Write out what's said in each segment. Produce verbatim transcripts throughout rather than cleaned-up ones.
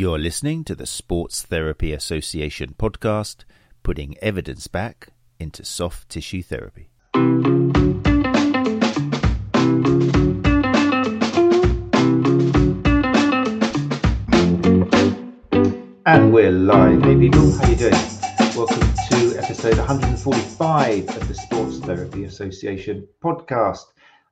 You're listening to the Sports Therapy Association podcast, putting evidence back into soft tissue therapy. And we're live, hey people. How you doing? Welcome to episode one forty-five of the Sports Therapy Association podcast.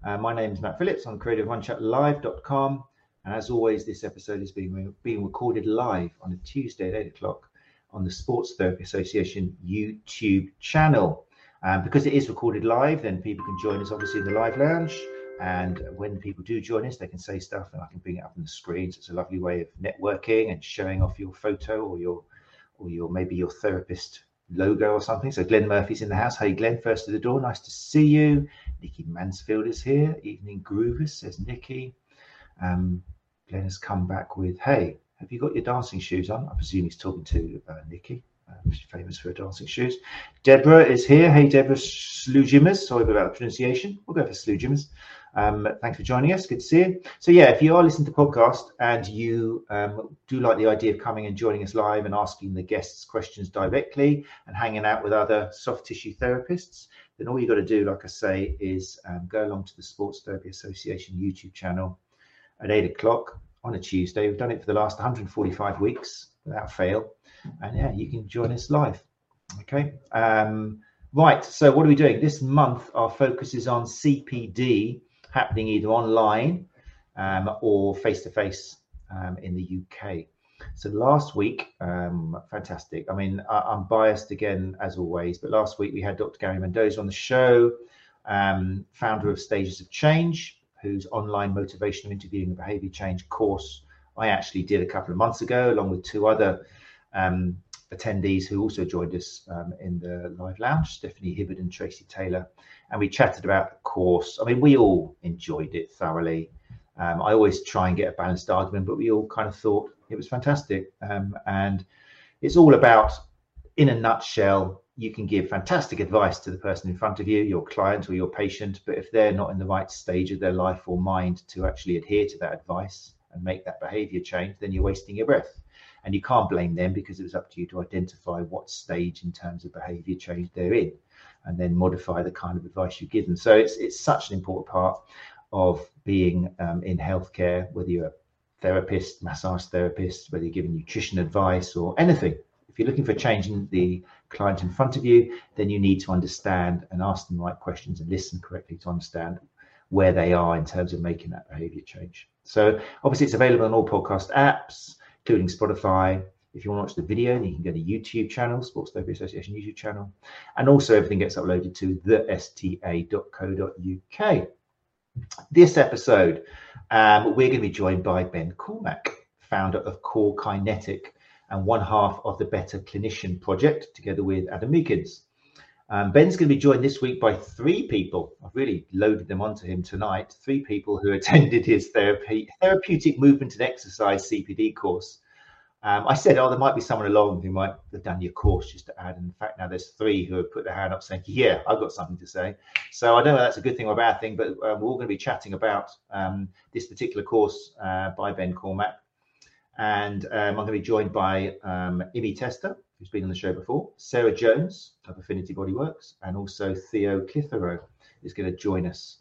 Uh, my name is Matt Phillips. I'm creator of one chat live dot com. And as always, this episode is being, being recorded live on a Tuesday at eight o'clock on the Sports Therapy Association YouTube channel. Um, because it is recorded live, then people can join us, obviously, in the live lounge. And when people do join us, they can say stuff and I can bring it up on the screen. So it's a lovely way of networking and showing off your photo or your or your maybe your therapist logo or something. So Glenn Murphy's in the house. Hey, Glenn, first to the door. Nice to see you. Nikki Mansfield is here. Evening Groovers, says Nikki. Um, Glenn has come back with, hey, have you got your dancing shoes on? I presume he's talking to uh, Nikki. Um, she's famous for her dancing shoes. Deborah is here. Hey, Deborah Slujimis. Sorry about the pronunciation. We'll go for Slujimis. Um, thanks for joining us. Good to see you. So, yeah, if you are listening to the podcast and you um, do like the idea of coming and joining us live and asking the guests questions directly and hanging out with other soft tissue therapists, then all you got to do, like I say, is um, go along to the Sports Therapy Association YouTube channel at eight o'clock on a Tuesday. We've done it for the last one hundred forty-five weeks without fail. And yeah, you can join us live. Okay. Um, right. So what are we doing? This month, our focus is on C P D happening either online um, or face-to-face um, in the U K. So last week, um, fantastic. I mean, I- I'm biased again, as always, but last week we had Dr Gary Mendoza on the show, um, founder of Stages of Change, whose online motivational interviewing and behaviour change course I actually did a couple of months ago, along with two other um, attendees who also joined us um, in the live lounge, Stephanie Hibbard and Tracy Taylor. And we chatted about the course. I mean, we all enjoyed it thoroughly. Um, I always try and get a balanced argument, but we all kind of thought it was fantastic. Um, and it's all about, in a nutshell, you can give fantastic advice to the person in front of you, your client or your patient, but if they're not in the right stage of their life or mind to actually adhere to that advice and make that behavior change, then you're wasting your breath. And you can't blame them because it was up to you to identify what stage in terms of behavior change they're in and then modify the kind of advice you give them. So it's it's such an important part of being um, in healthcare, whether you're a therapist, massage therapist, whether you're giving nutrition advice or anything. If you're looking for changing the client in front of you, then you need to understand and ask them the right questions and listen correctly to understand where they are in terms of making that behavior change. So obviously it's available on all podcast apps, including Spotify. If you want to watch the video, then you can go to YouTube channel, Sports Therapy Association YouTube channel. And also everything gets uploaded to the S T A dot co dot U K. This episode, um, we're going to be joined by Ben Cormack, founder of Cor-Kinetic, and one half of the Better Clinician Project, together with Adam Meakins. Um, Ben's going to be joined this week by three people. I've really loaded them onto him tonight. Three people who attended his therapy, therapeutic movement and exercise C P D course. Um, I said, oh, there might be someone along who might have done your course just to add. And in fact, now there's three who have put their hand up saying, yeah, I've got something to say. So I don't know if that's a good thing or a bad thing, but um, we're all going to be chatting about um, this particular course uh, by Ben Cormack. And um, I'm going to be joined by um, Imi Testa, who's been on the show before, Sarah Jones of Affinity Bodyworks, and also Theo Clitherow is going to join us.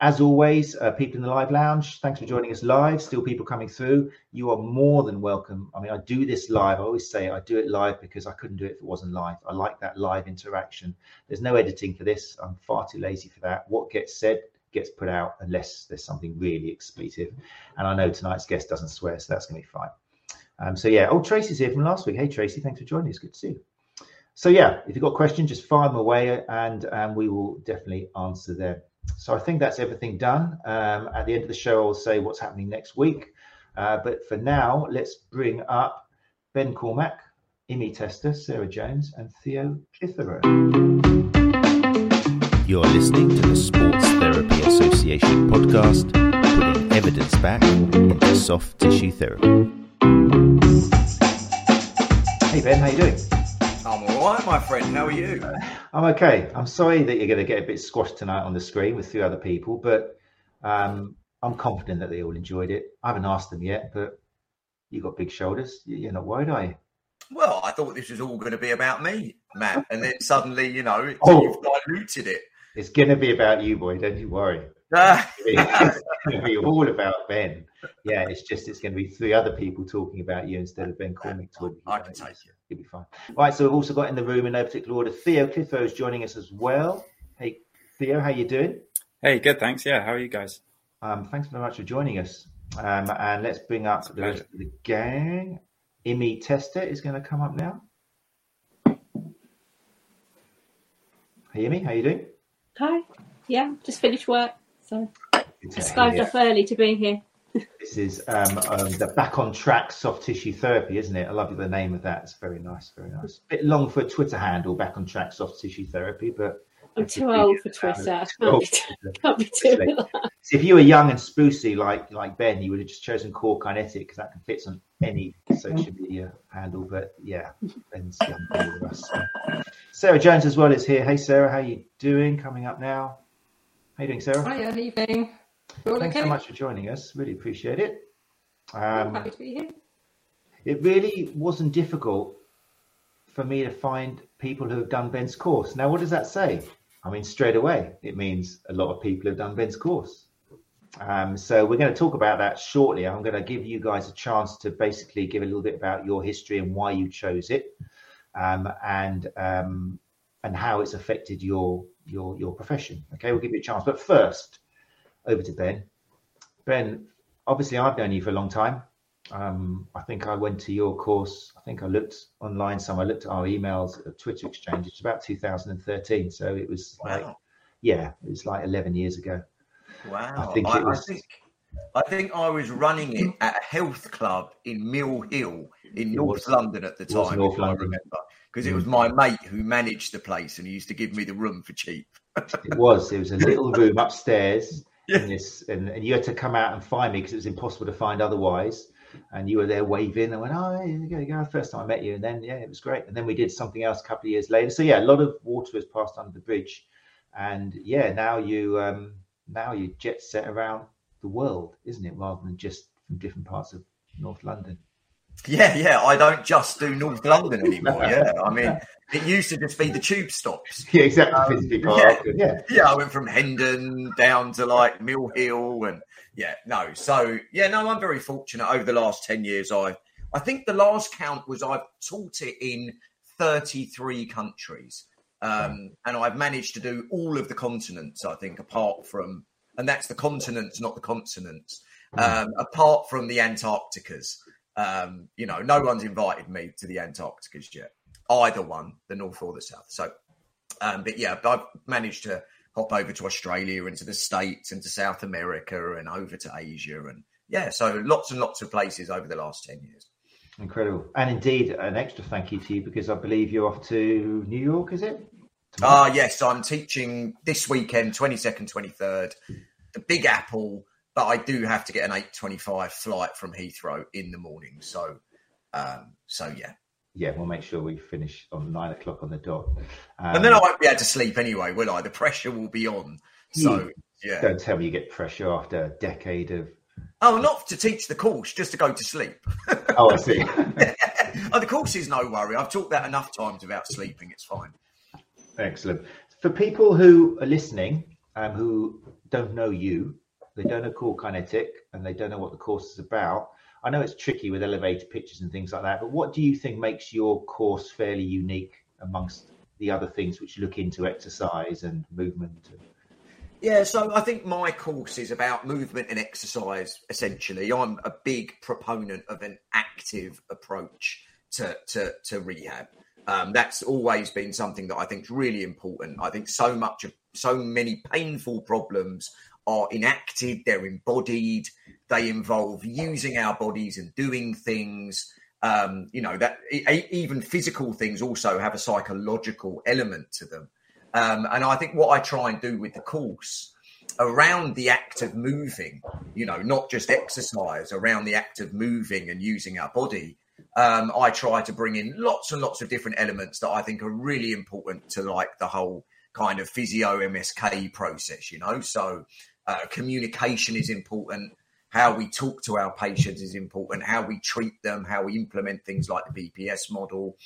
As always, uh, people in the live lounge, thanks for joining us live. Still people coming through. You are more than welcome. I mean, I do this live. I always say I do it live because I couldn't do it if it wasn't live. I like that live interaction. There's no editing for this. I'm far too lazy for that. What gets said gets put out unless there's something really expletive, and I know tonight's guest doesn't swear, so that's gonna be fine. Um so yeah, oh, Tracy's here from last week. Hey Tracy, thanks for joining us, good to see you. So yeah, if you've got questions, just fire them away and um, we will definitely answer them. So I think that's everything done. Um at the end of the show I'll say what's happening next week, uh, but for now let's bring up Ben Cormack, Imi Testa, Sarah Jones and Theo Clitherow. You're listening to the Sports Therapy Association podcast, putting evidence back into soft tissue therapy. Hey Ben, how you doing? I'm all right, my friend. How are you? Uh, I'm okay. I'm sorry that you're going to get a bit squashed tonight on the screen with three other people, but um, I'm confident that they all enjoyed it. I haven't asked them yet, but you got big shoulders. You're not wide, are you? Well, I thought this was all going to be about me, Matt. And then suddenly, you know, it's, oh, you've diluted it. It's going to be about you, boy. Don't you worry. It's going to be all about Ben. Yeah, it's just it's going to be three other people talking about you instead of Ben Cormack talking about you. I can take it. It'll be fine. All right, so we've also got in the room in no particular order, Theo Clitherow is joining us as well. Hey, Theo, how you doing? Hey, good, thanks. Yeah, how are you guys? Um, thanks very much for joining us. Um, and let's bring up the rest of the gang. Imi Testa is going to come up now. Hey, Imi, how you doing? Hi. Yeah, just finished work, so I started off early to be here. This is um, um, the Back on Track Soft Tissue Therapy, isn't it? I love the name of that. It's very nice, very nice. It's a bit long for a Twitter handle, Back on Track Soft Tissue Therapy, but... I'm too old for Twitter. Can't be too old. So if you were young and sprucey like like Ben, you would have just chosen Cor-Kinetic because that can fit on any social media handle. But yeah, Ben's younger with us. So. Sarah Jones as well is here. Hey Sarah, how you doing? Coming up now. How you doing, Sarah? Hi, good evening. All Thanks okay? so much for joining us. Really appreciate it. Um, happy to be here. It really wasn't difficult for me to find people who have done Ben's course. Now, what does that say? I mean, straight away, it means a lot of people have done Ben's course. Um, so we're going to talk about that shortly. I'm going to give you guys a chance to basically give a little bit about your history and why you chose it, um, and um, and how it's affected your your your profession. Okay, we'll give you a chance. But first, over to Ben. Ben, obviously, I've known you for a long time. Um, I think I went to your course. I think I looked online somewhere. I looked at our emails at Twitter exchange. It's about two thousand thirteen. So it was wow. like, yeah, it was like eleven years ago. Wow. I think I, it was... I, think, I think I was running it at a health club in Mill Hill in it North was, London at the time, North if London. I remember, because it was my mate who managed the place and he used to give me the room for cheap. It was. It was a little room upstairs. Yeah. in this, and, and you had to come out and find me because it was impossible to find otherwise. And you were there waving. I went, oh, there you go. First time I met you. And then, yeah, it was great. And then we did something else a couple of years later. So, yeah, a lot of water has passed under the bridge. And, yeah, now you um, now you jet set around the world, isn't it? Rather than just from different parts of North London. Yeah, yeah. I don't just do North London anymore. Yeah. I mean, it used to just be the tube stops. Yeah, exactly. Um, yeah. yeah, yeah. I went from Hendon down to like Mill Hill and... Yeah, no. So, yeah, no, I'm very fortunate over the last ten years. I I think the last count was I've taught it in thirty-three countries. Um, and I've managed to do all of the continents, I think, apart from, and that's the continents, not the consonants, um, apart from the Antarcticas. Um, you know, no one's invited me to the Antarcticas yet, either one, the North or the South. So, um, but yeah, I've managed to hop over to Australia and to the States and to South America and over to Asia. And yeah, so lots and lots of places over the last ten years. Incredible. And indeed, an extra thank you to you because I believe you're off to New York, is it? Ah, uh, yes. I'm teaching this weekend, twenty-second, twenty-third, the Big Apple, but I do have to get an eight twenty-five flight from Heathrow in the morning. So, um, so yeah. Yeah, we'll make sure we finish on nine o'clock on the dot. Um, and then I won't be able to sleep anyway, will I? The pressure will be on. So, yeah. Don't tell me you get pressure after a decade of... Oh, not to teach the course, just to go to sleep. Oh, I see. Oh, the course is no worry. I've talked that enough times about sleeping. It's fine. Excellent. For people who are listening, um, who don't know you, they don't know Cor-Kinetic, and they don't know what the course is about, I know it's tricky with elevator pitches and things like that, but what do you think makes your course fairly unique amongst the other things which look into exercise and movement? Yeah, so I think my course is about movement and exercise, essentially. I'm a big proponent of an active approach to, to, to rehab. Um, that's always been something that I think is really important. I think so much of so many painful problems are enacted, they're embodied, they involve using our bodies and doing things. Um, you know, that e- even physical things also have a psychological element to them. Um, and I think what I try and do with the course around the act of moving, you know, not just exercise, around the act of moving and using our body, um, I try to bring in lots and lots of different elements that I think are really important to like the whole kind of physio M S K process, you know, so... Uh, communication is important. How we talk to our patients is important, how we treat them, how we implement things like the B P S model.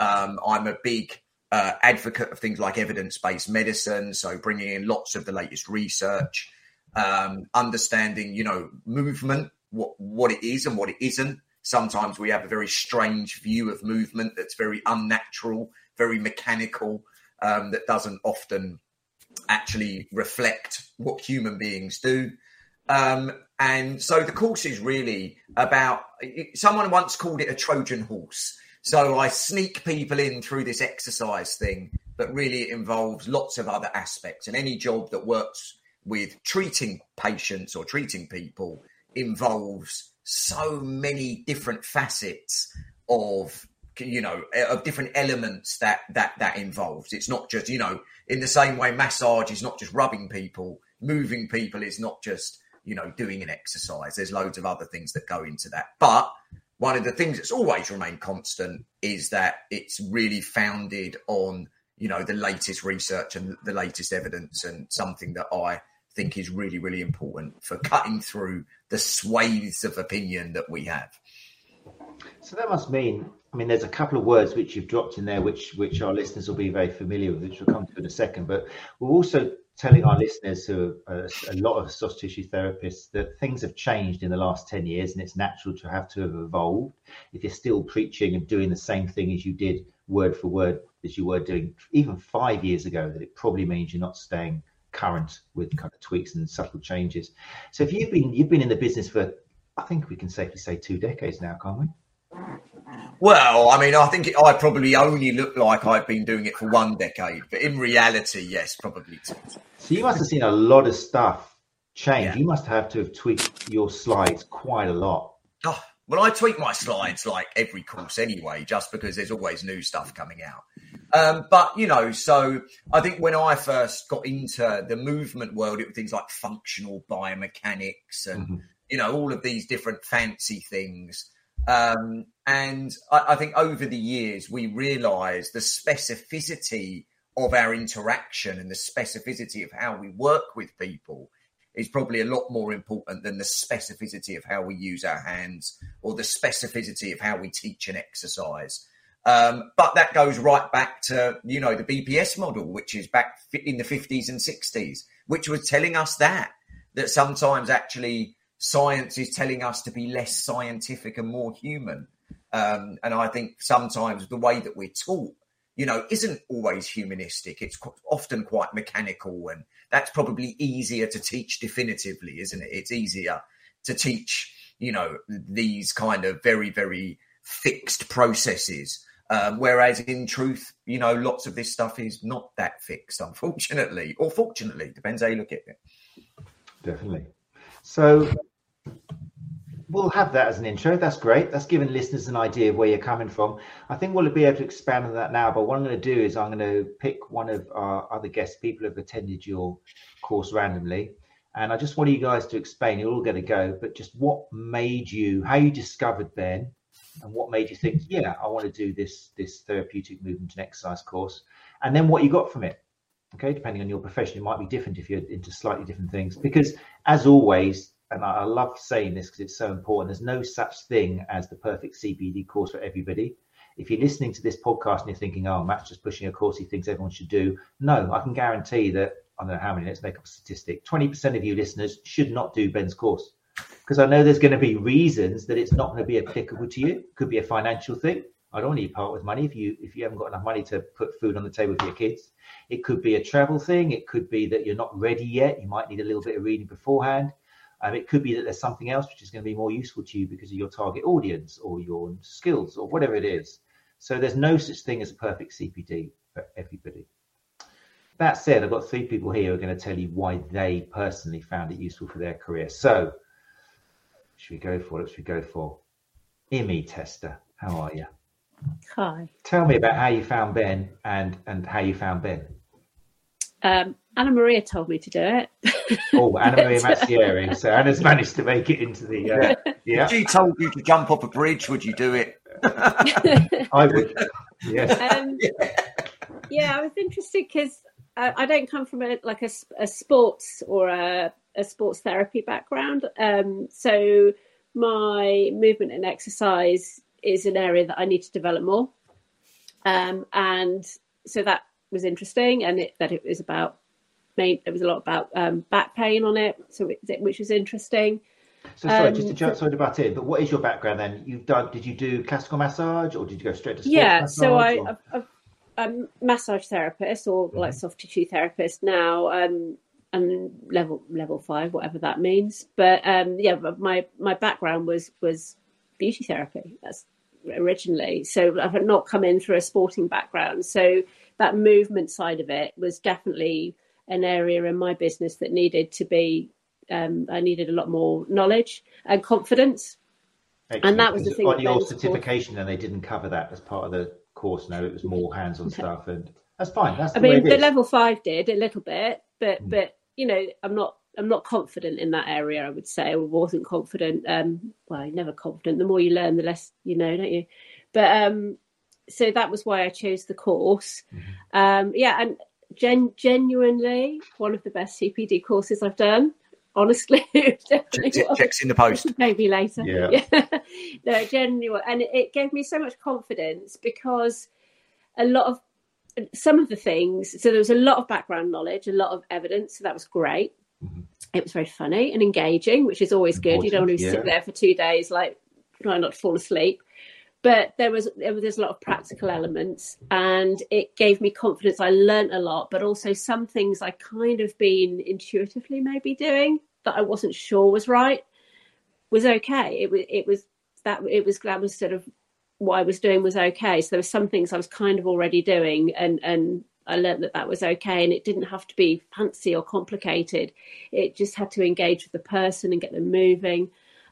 Um, I'm a big uh, advocate of things like evidence-based medicine, so bringing in lots of the latest research, um, understanding, you know, movement, what, what it is and what it isn't. Sometimes we have a very strange view of movement that's very unnatural, very mechanical, um, that doesn't often actually reflect what human beings do. Um, and so the course is really about, someone once called it a Trojan horse. So I sneak people in through this exercise thing, but really it involves lots of other aspects. And any job that works with treating patients or treating people involves so many different facets of, you know, of different elements that, that, that involves. It's not just, you know, in the same way massage is not just rubbing people, moving people is not just, you know, doing an exercise. There's loads of other things that go into that. But one of the things that's always remained constant is that it's really founded on, you know, the latest research and the latest evidence, and something that I think is really, really important for cutting through the swathes of opinion that we have. So that must mean, I mean, there's a couple of words which you've dropped in there, which which our listeners will be very familiar with, which we'll come to in a second. But we're also telling our listeners, who are a lot of soft tissue therapists, that things have changed in the last ten years, and it's natural to have to have evolved. If you're still preaching and doing the same thing as you did word for word as you were doing even five years ago, that it probably means you're not staying current with kind of tweaks and subtle changes. So if you've been you've been in the business for, I think we can safely say two decades now, can't we? Well, I mean, I think I probably only look like I've been doing it for one decade, but in reality, yes, probably two. So you must have seen a lot of stuff change. Yeah. You must have to have tweaked your slides quite a lot. Oh, well, I tweak my slides like every course anyway, just because there's always new stuff coming out. Um, but, you know, so I think when I first got into the movement world, it was things like functional biomechanics and, mm-hmm. you know, all of these different fancy things. Um, and I, I think over the years, we realised the specificity of our interaction and the specificity of how we work with people is probably a lot more important than the specificity of how we use our hands or the specificity of how we teach an exercise. Um, but that goes right back to, you know, the B P S model, which is back in the fifties and sixties, which was telling us that, that sometimes actually science is telling us to be less scientific and more human. Um, and I think sometimes the way that we're taught, you know, isn't always humanistic. It's qu- often quite mechanical, and that's probably easier to teach definitively, isn't it? It's easier to teach, you know, these kind of very, very fixed processes. Um, whereas in truth, you know, lots of this stuff is not that fixed, unfortunately, or fortunately, depends how you look at it. Definitely. So we'll have that as an intro. That's great. That's given listeners an idea of where you're coming from. I think we'll be able to expand on that now, but what I'm going to do is I'm going to pick one of our other guests, people who have attended your course randomly. And I just want you guys to explain, you're all going to go, but just what made you, how you discovered Ben, and what made you think, yeah, I want to do this, this therapeutic movement and exercise course, and then what you got from it. Okay, depending on your profession, it might be different if you're into slightly different things, because as always, and I, I love saying this because it's so important, there's no such thing as the perfect C B D course for everybody. If you're listening to this podcast and you're thinking, oh, Matt's just pushing a course he thinks everyone should do. No, I can guarantee that, I don't know how many, let's make up a statistic, twenty percent of you listeners should not do Ben's course, because I know there's going to be reasons that it's not going to be applicable to you. It could be a financial thing. I don't need to part with money if you if you haven't got enough money to put food on the table for your kids. It could be a travel thing. It could be that you're not ready yet. You might need a little bit of reading beforehand. Um, it could be that there's something else which is going to be more useful to you because of your target audience or your skills or whatever it is. So there's no such thing as a perfect C P D for everybody. That said, I've got three people here who are going to tell you why they personally found it useful for their career. So should we go for it? Should we go for Imi Testa? How are you? Hi. Tell me about how you found Ben and, and how you found Ben. Um, Anna Maria told me to do it. Oh, Anna Maria Mazzieri. So Anna's managed to make it into the... Uh, yeah. If she told you to jump off a bridge, would you do it? I would, yes. Um, yeah, I was interested because I, I don't come from a, like a, a sports or a, a sports therapy background. Um, so my movement and exercise is an area that I need to develop more. Um, and so that was interesting, and it, that it was about, main, there was a lot about um, back pain on it, so it, which was interesting. So sorry, um, just to jump sorry about it, but what is your background then? You've done, did you do classical massage, or did you go straight to sports yeah, massage? Yeah, so I, or... I, I, I'm a massage therapist, or mm-hmm. like soft tissue therapist now, um, and level level five, whatever that means. But um, yeah, my my background was was beauty therapy. That's originally, so I've not come in through a sporting background. So that movement side of it was definitely an area in my business that needed to be. Um, I needed a lot more knowledge and confidence. Excellent. And that was the thing. On your certification, then they didn't cover that as part of the course. No, it was more hands-on okay. stuff, and that's fine. That's the I mean, way it the is. Level five did a little bit, but mm. but you know, I'm not I'm not confident in that area. I would say I wasn't confident. Um, well, you're never confident. The more you learn, the less you know, don't you? But um, so that was why I chose the course. Mm-hmm. Um, yeah, and gen- genuinely one of the best C P D courses I've done. Honestly, checks in the post. Maybe later. Yeah. yeah. No, genuine, and it gave me so much confidence because a lot of some of the things. So there was a lot of background knowledge, a lot of evidence. So that was great. Mm-hmm. It was very funny and engaging, which is always important, good. You don't want to yeah. sit there for two days, like trying not to fall asleep. But there was there was a lot of practical elements, and it gave me confidence. I learnt a lot, but also some things I kind of been intuitively maybe doing. That I wasn't sure was right was okay. It was it was that it was that was sort of what I was doing was okay. So there were some things I was kind of already doing, and and I learnt that that was okay. And it didn't have to be fancy or complicated. It just had to engage with the person and get them moving.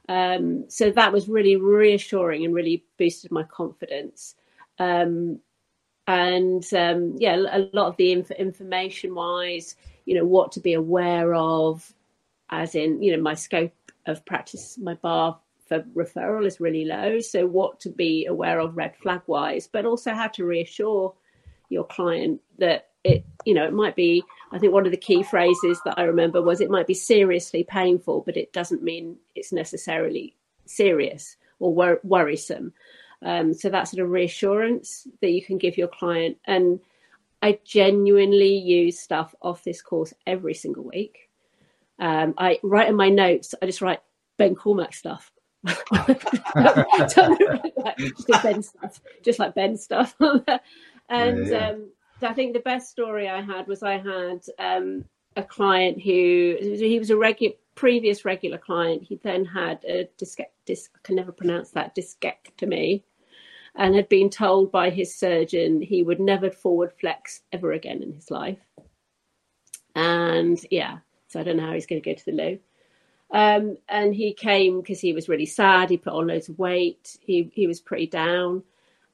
Um, so that was really reassuring and really boosted my confidence. Um, and um, yeah, a lot of the inf- information-wise, you know, what to be aware of. As in, you know, my scope of practice, my bar for referral is really low. So what to be aware of red flag wise, but also how to reassure your client that it, you know, it might be, I think one of the key phrases that I remember was it might be seriously painful, but it doesn't mean it's necessarily serious or wor- worrisome. Um, so that's sort of reassurance that you can give your client. And I genuinely use stuff off this course every single week. Um, I write in my notes, I just write Ben Cormack stuff. like, just Ben stuff, just like Ben stuff. And yeah. um, I think the best story I had was I had um, a client who, he was a regular, previous regular client. He then had a disc, disc, I can never pronounce that, discectomy, and had been told by his surgeon he would never forward flex ever again in his life. And yeah. So I don't know how he's going to go to the loo. Um, and he came because he was really sad. He put on loads of weight. He he was pretty down.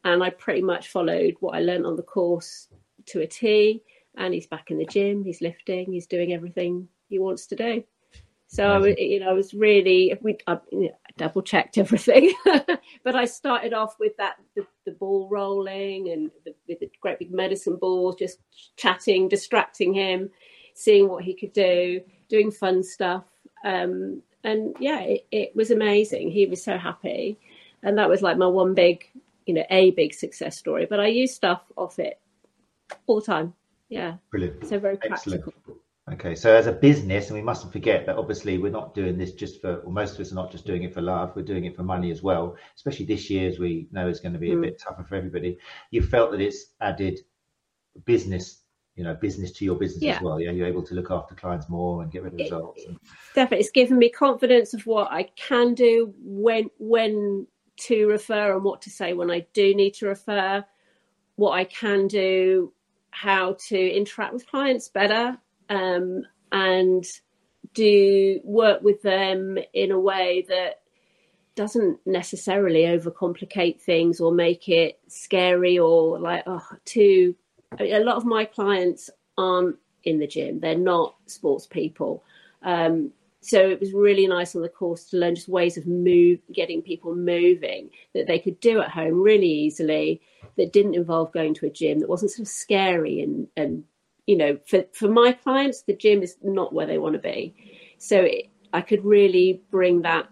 And I pretty much followed what I learned on the course to a T. And he's back in the gym. He's lifting. He's doing everything he wants to do. So, I was, you know, I was really, we, I, you know, I double checked everything. But I started off with that, the, the ball rolling and the, with the great big medicine ball, just chatting, distracting him. Seeing what he could do, doing fun stuff. Um, and yeah, it, it was amazing. He was so happy. And that was like my one big, you know, a big success story. But I use stuff off it all the time. Yeah. Brilliant. So very practical. Excellent. Okay. So as a business, and we mustn't forget that obviously we're not doing this just for, well, most of us are not just doing it for love, we're doing it for money as well, especially this year, as we know is going to be mm. a bit tougher for everybody. You felt that it's added business you know, business to your business yeah. as well. Yeah, you're able to look after clients more and get rid of results. It, and... Definitely. It's given me confidence of what I can do, when when to refer and what to say when I do need to refer, what I can do, how to interact with clients better, um, and do work with them in a way that doesn't necessarily overcomplicate things or make it scary or like, oh, too... I mean, a lot of my clients aren't in the gym. They're not sports people. Um, so it was really nice on the course to learn just ways of move, getting people moving that they could do at home really easily, that didn't involve going to a gym, that wasn't sort of scary. And, and you know, for, for my clients, the gym is not where they want to be. So it, I could really bring that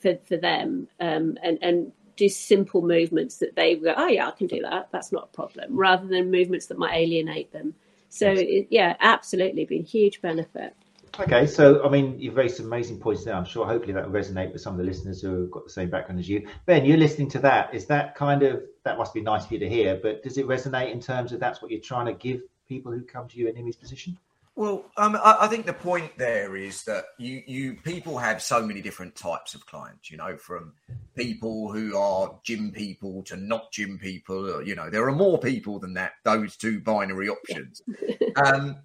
for, for them um, and, and do simple movements that they go, oh, yeah, I can do that. That's not a problem, rather than movements that might alienate them. So, it, yeah, absolutely been a huge benefit. Okay, so I mean, you've raised some amazing points there. I'm sure hopefully that will resonate with some of the listeners who have got the same background as you. Ben, you're listening to that. Is that kind of, that must be nice for you to hear, but does it resonate in terms of that's what you're trying to give people who come to you in Imi's position? Well, um, I, I think the point there is that you, you people have so many different types of clients, you know, from people who are gym people to not gym people. You know, there are more people than that, those two binary options. Um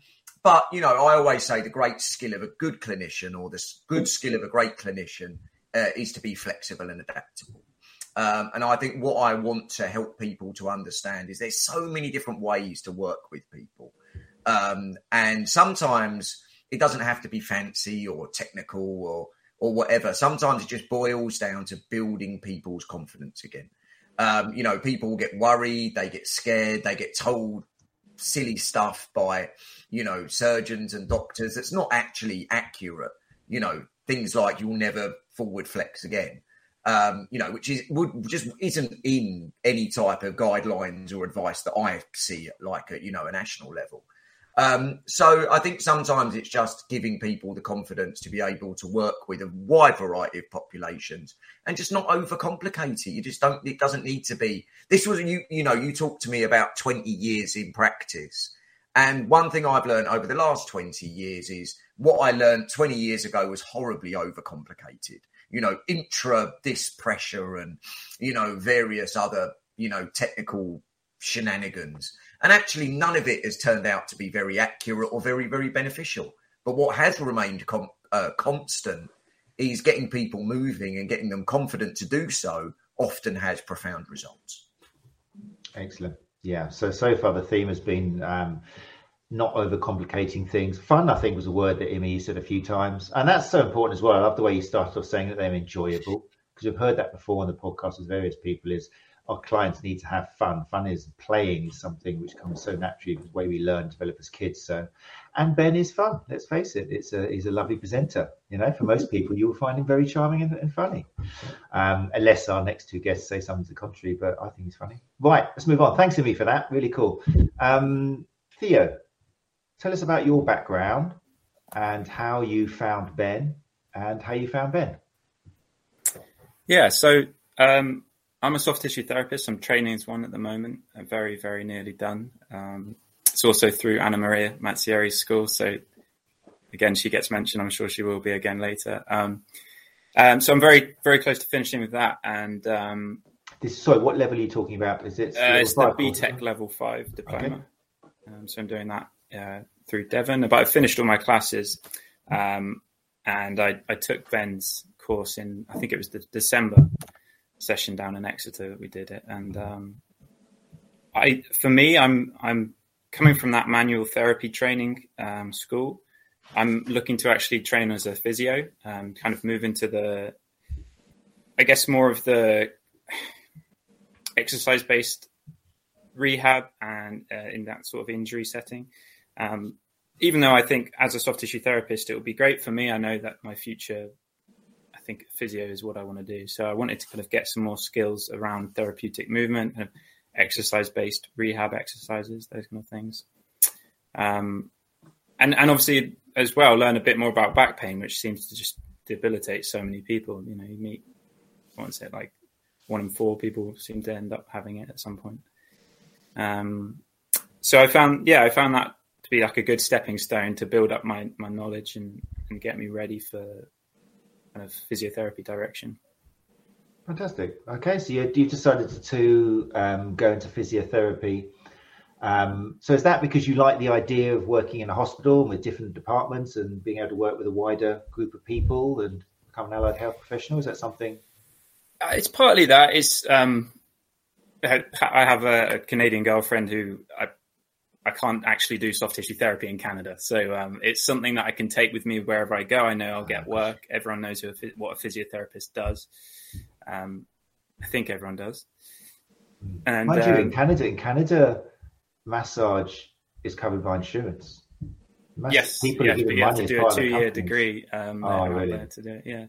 But, you know, I always say the great skill of a good clinician or the good skill of a great clinician uh, is to be flexible and adaptable. Um, and I think what I want to help people to understand is there's so many different ways to work with people. Um, and sometimes it doesn't have to be fancy or technical or, or whatever. Sometimes it just boils down to building people's confidence again. Um, you know, people get worried, they get scared, they get told silly stuff by, you know, surgeons and doctors that's not actually accurate, you know, things like you'll never forward flex again, um, you know, which is would just isn't in any type of guidelines or advice that I see at like a, you know, a national level. Um, so I think sometimes it's just giving people the confidence to be able to work with a wide variety of populations and just not overcomplicate it. You just don't, it doesn't need to be, this was, you you know, you talked to me about twenty years in practice. And one thing I've learned over the last twenty years is what I learned twenty years ago was horribly overcomplicated, you know, intra this pressure and, you know, various other, you know, technical shenanigans. And actually, none of it has turned out to be very accurate or very, very beneficial. But what has remained com- uh, constant is getting people moving and getting them confident to do so often has profound results. Excellent. Yeah. So, so far, the theme has been um, not overcomplicating things. Fun, I think, was a word that Imi said a few times. And that's so important as well. I love the way you started off saying that they're enjoyable, because we've heard that before on the podcast with various people is, our clients need to have fun. Fun is playing something which comes so naturally because the way we learn and develop as kids. So, and Ben is fun. Let's face it. It's a, he's a lovely presenter. You know, for most people, you will find him very charming and, and funny. Um, unless our next two guests say something to the contrary, but I think he's funny. Right. Let's move on. Thanks, Imi, for that. Really cool. Um, Theo, tell us about your background and how you found Ben and how you found Ben. Yeah. So, um, I'm a soft tissue therapist. I'm training as one at the moment. I'm very, very nearly done. Um, it's also through Anna Maria Mazzieri's school. So again, she gets mentioned. I'm sure she will be again later. Um, um, so I'm very, very close to finishing with that. And um, this, sorry, what level are you talking about? Is it? Uh, it's the B Tech level five diploma. Okay. Um, so I'm doing that uh, through Devon. But I finished all my classes, um, and I, I took Ben's course in, I think it was the December session down in Exeter that we did it, and um I for me I'm I'm coming from that manual therapy training um school. I'm looking to actually train as a physio and kind of move into the I guess more of the exercise based rehab and uh, in that sort of injury setting, um even though I think as a soft tissue therapist it would be great for me. I know that my future I think physio is what I want to do. So I wanted to kind of get some more skills around therapeutic movement, kind of exercise-based rehab exercises, those kind of things. Um, and, and obviously as well, learn a bit more about back pain, which seems to just debilitate so many people. You know, you meet, what is it, like one in four people seem to end up having it at some point. Um, so I found, yeah, I found that to be like a good stepping stone to build up my, my knowledge and, and get me ready for of physiotherapy direction. Fantastic. Okay, so you, you've decided to, to um, go into physiotherapy. Um, so is that because you like the idea of working in a hospital and with different departments and being able to work with a wider group of people and become an allied health professional? Is that something? Uh, it's partly that. It's um, I have a, a Canadian girlfriend who I, I can't actually do soft tissue therapy in Canada. So um, it's something that I can take with me wherever I go. I know I'll get work. Everyone knows who, what a physiotherapist does. Um, I think everyone does. And Mind um, you, in Canada, in Canada, massage is covered by insurance. Most yes, people yes but you have to do a two-year degree. Um, oh, really? To do it, yeah.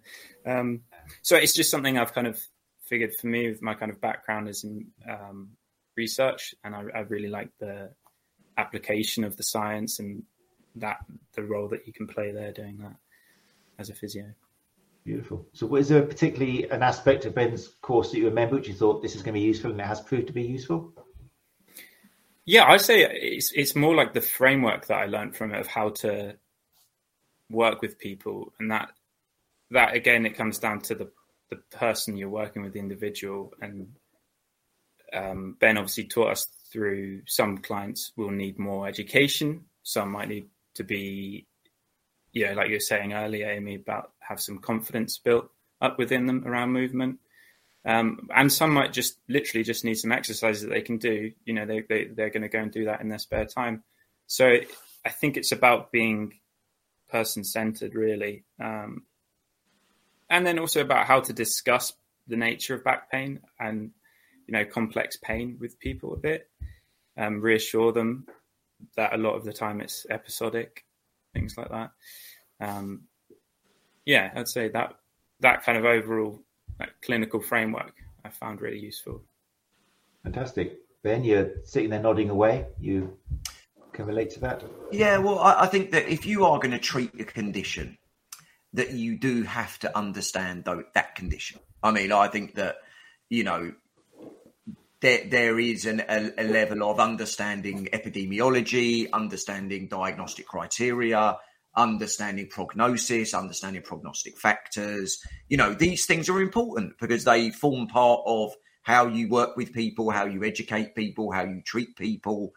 Um, so it's just something I've kind of figured for me, with my kind of background is in um, research, and I, I really like the application of the science and that the role that you can play there doing that as a physio. Beautiful. So was there particularly an aspect of Ben's course that you remember which you thought this is going to be useful and it has proved to be useful? Yeah, I say it's it's more like the framework that I learned from it of how to work with people, and that that again it comes down to the the person you're working with, the individual. And um, Ben obviously taught us through some clients will need more education, some might need to be, you know, like you were saying earlier, Amy, about have some confidence built up within them around movement. Um, and some might just literally just need some exercises that they can do. You know, they, they, they're going to go and do that in their spare time. So I think it's about being person-centered, really. Um, and then also about how to discuss the nature of back pain and, you know, complex pain with people a bit. Um, reassure them that a lot of the time it's episodic, things like that. Um, yeah, I'd say that that kind of overall like clinical framework I found really useful. Fantastic. Ben, you're sitting there nodding away. You can relate to that? Yeah, well, I, I think that if you are going to treat a condition, that you do have to understand though that condition. I mean, I think that, you know, there there is an, a, a level of understanding epidemiology, understanding diagnostic criteria, understanding prognosis, understanding prognostic factors. You know, these things are important because they form part of how you work with people, how you educate people, how you treat people.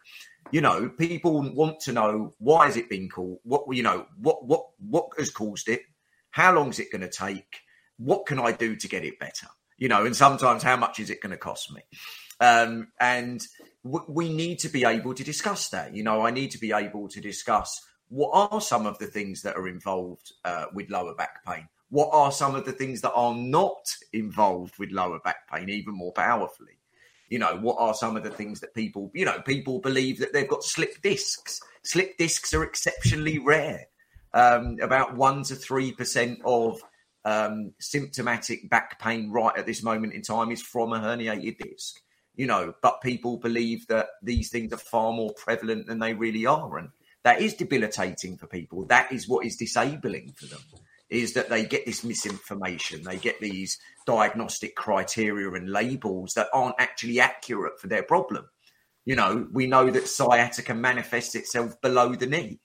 You know, people want to know why has it been called, what, you know, what what what has caused it, how long is it going to take, what can I do to get it better, you know, and sometimes how much is it going to cost me. Um, and w- we need to be able to discuss that. You know, I need to be able to discuss what are some of the things that are involved uh, with lower back pain? What are some of the things that are not involved with lower back pain, even more powerfully? You know, what are some of the things that people, you know, people believe that they've got slip discs. Slip discs are exceptionally rare. Um, about one to three percent of um, symptomatic back pain right at this moment in time is from a herniated disc. You know, but people believe that these things are far more prevalent than they really are. And that is debilitating for people. That is what is disabling for them, is that they get this misinformation. They get these diagnostic criteria and labels that aren't actually accurate for their problem. You know, we know that sciatica manifests itself below the knee.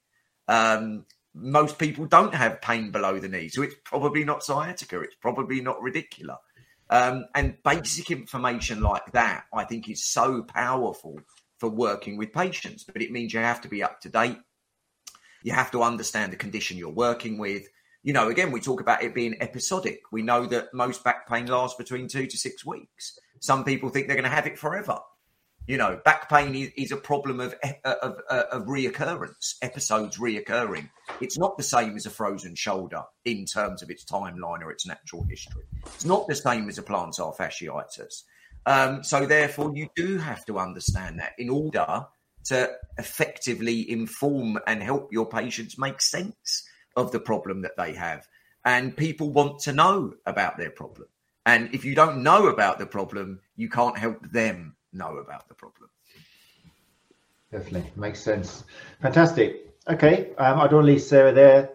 Um, most people don't have pain below the knee, so it's probably not sciatica. It's probably not radicular. Um, and basic information like that, I think, is so powerful for working with patients, but it means you have to be up to date. You have to understand the condition you're working with. You know, again, we talk about it being episodic. We know that most back pain lasts between two to six weeks. Some people think they're going to have it forever. You know, back pain is, is a problem of, of, of reoccurrence, episodes reoccurring. It's not the same as a frozen shoulder in terms of its timeline or its natural history. It's not the same as a plantar fasciitis. Um, so therefore, you do have to understand that in order to effectively inform and help your patients make sense of the problem that they have. And people want to know about their problem. And if you don't know about the problem, you can't help them know about the problem. Definitely. Makes sense. Fantastic. Okay. Um, I don't leave Sarah there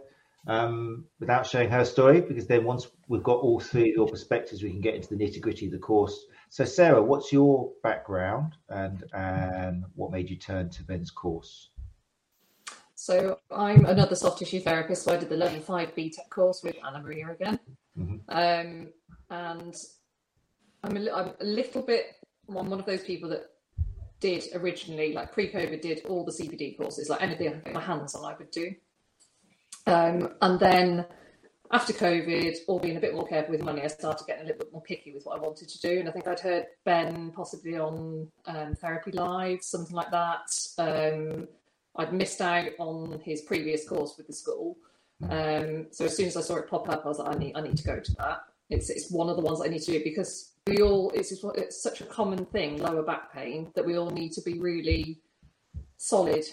um, without sharing her story, because then once we've got all three of your perspectives, we can get into the nitty-gritty of the course. So, Sarah, what's your background and um, what made you turn to Ben's course? So I'm another soft tissue therapist. So I did the level five B TEC course with Anna Maria again. Mm-hmm. Um, and I'm a, I'm a little bit, I'm one of those people that did originally, like pre-COVID, did all the C P D courses, like anything I could get my hands on, I would do. Um, and then after COVID, or being a bit more careful with money, I started getting a little bit more picky with what I wanted to do. And I think I'd heard Ben possibly on um, Therapy Live, something like that. Um, I'd missed out on his previous course with the school. Um, so as soon as I saw it pop up, I was like, I need, I need to go to that. It's it's one of the ones I need to do, because we all, it's, it's such a common thing, lower back pain, that we all need to be really solid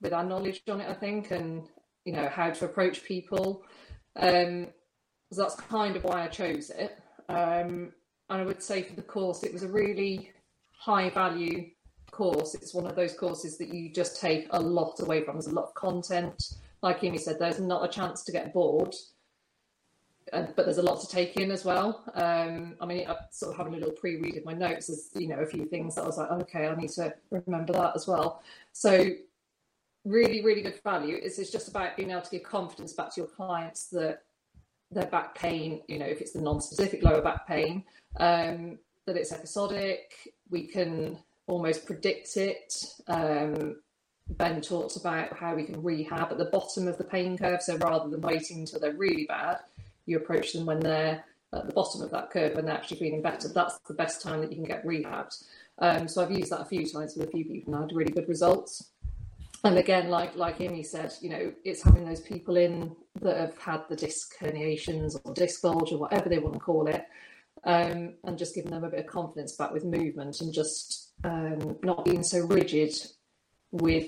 with our knowledge on it, I think, and, you know, how to approach people. Um, so that's kind of why I chose it. Um, and I would say for the course, it was a really high value course. It's one of those courses that you just take a lot away from. There's a lot of content. Like Imi said, there's not a chance to get bored, but there's a lot to take in as well. Um, I mean, I'm sort of having a little pre-read of my notes. There's, you know, a few things that I was like, okay, I need to remember that as well. So really, really good value. It's, it's just about being able to give confidence back to your clients that their back pain, you know, if it's the non-specific lower back pain, um, that it's episodic. We can almost predict it. Um, Ben talked about how we can rehab at the bottom of the pain curve. So rather than waiting until they're really bad, you approach them when they're at the bottom of that curve, when they're actually feeling better. That's the best time that you can get rehabbed. Um, so I've used that a few times with a few people and I had really good results. And again, like like Imi said, you know, it's having those people in that have had the disc herniations or disc bulge or whatever they want to call it, um, and just giving them a bit of confidence back with movement and just um, not being so rigid with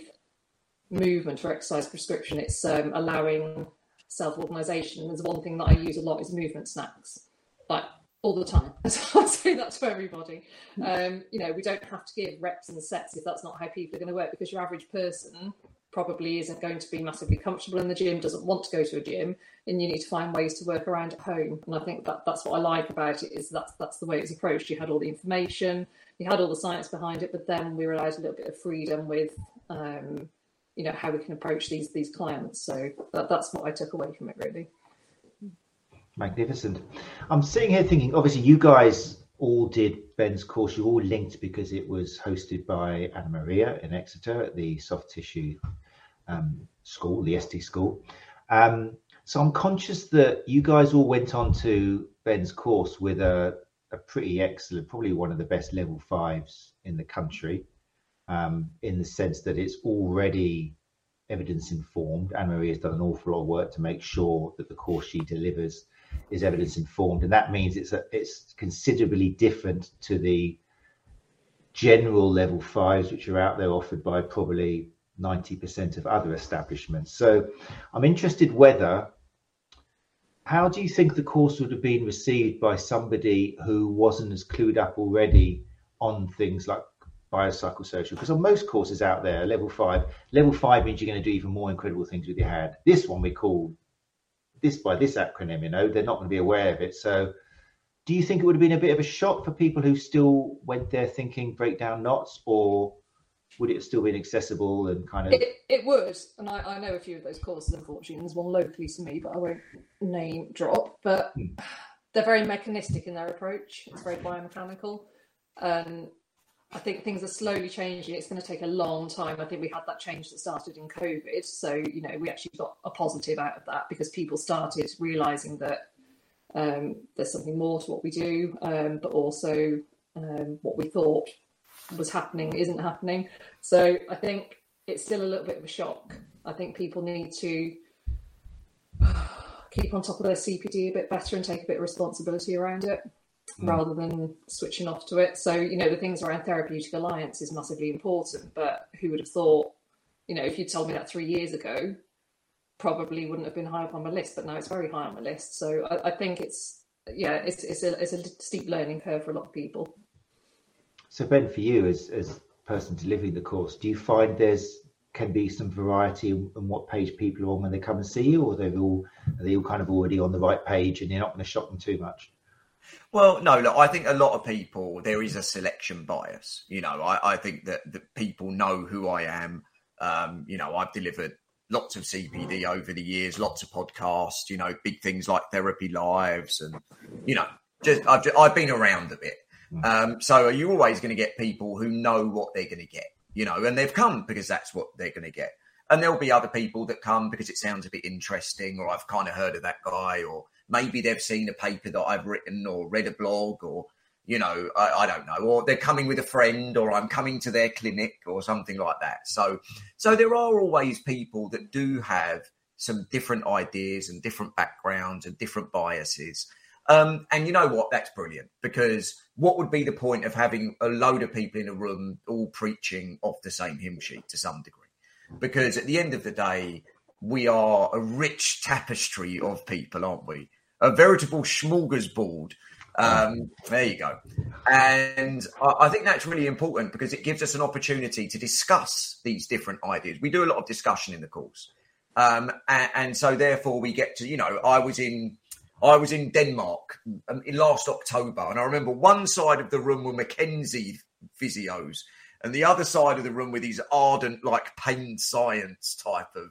movement or exercise prescription. It's um, allowing self-organisation. There's one thing that I use a lot is movement snacks, like all the time. So I say that to everybody. Um, you know, we don't have to give reps and sets if that's not how people are going to work, because your average person probably isn't going to be massively comfortable in the gym, doesn't want to go to a gym, and you need to find ways to work around at home. And I think that that's what I like about it, is that's that's the way it was approached. You had all the information, you had all the science behind it, but then we realised a little bit of freedom with um you know, how we can approach these these clients. So that, that's what I took away from it, really. Magnificent. I'm sitting here thinking, obviously you guys all did Ben's course, you all linked because it was hosted by Anna Maria in Exeter at the Soft Tissue um, School, the S T School. Um, so I'm conscious that you guys all went on to Ben's course with a, a pretty excellent, probably one of the best level fives in the country. Um, in the sense that it's already evidence informed. Anna Maria has done an awful lot of work to make sure that the course she delivers is evidence informed, and that means it's a, it's considerably different to the general level fives which are out there offered by probably ninety percent of other establishments. So I'm interested whether, how do you think the course would have been received by somebody who wasn't as clued up already on things like biopsychosocial? Because on most courses out there, level five, level five means you're going to do even more incredible things with your hand. This one we call this by this acronym, you know, they're not going to be aware of it. So do you think it would have been a bit of a shock for people who still went there thinking break down knots, or would it have still been accessible and kind of? It, it would. And I, I know a few of those courses, unfortunately. There's one locally to me, but I won't name drop, but hmm. they're very mechanistic in their approach. It's very biomechanical. Um, I think things are slowly changing. It's going to take a long time. I think we had that change that started in COVID. So, you know, we actually got a positive out of that because people started realising that um, there's something more to what we do, um, but also um, what we thought was happening isn't happening. So I think it's still a little bit of a shock. I think people need to keep on top of their C P D a bit better and take a bit of responsibility around it, rather than switching off to it. So, you know, the things around therapeutic alliance is massively important, but who would have thought, you know, if you told me that three years ago, probably wouldn't have been high up on my list, but now it's very high on my list. So I, I think it's, yeah, it's it's a, it's a steep learning curve for a lot of people. So Ben, for you as as person delivering the course, do you find there's can be some variety in what page people are on when they come and see you, or they're all, are they all kind of already on the right page and you're not going to shock them too much? Well, no, look, I think a lot of people, there is a selection bias. You know, I, I think that, that people know who I am. Um, you know, I've delivered lots of C P D over the years, lots of podcasts, you know, big things like Therapy Lives. And, you know, just I've, just, I've been around a bit. Um, so you're always going to get people who know what they're going to get, you know, and they've come because that's what they're going to get. And there'll be other people that come because it sounds a bit interesting, or I've kind of heard of that guy, or maybe they've seen a paper that I've written or read a blog, or, you know, I, I don't know, or they're coming with a friend, or I'm coming to their clinic or something like that. So so there are always people that do have some different ideas and different backgrounds and different biases. Um, and you know what? That's brilliant, because what would be the point of having a load of people in a room all preaching off the same hymn sheet to some degree? Because at the end of the day, we are a rich tapestry of people, aren't we? A veritable smorgasbord. Um, there you go. And I, I think that's really important because it gives us an opportunity to discuss these different ideas. We do a lot of discussion in the course. Um, and, and so therefore we get to, you know, I was in, I was in Denmark um, in last October. And I remember one side of the room were McKenzie physios and the other side of the room were these ardent, like pain science type of,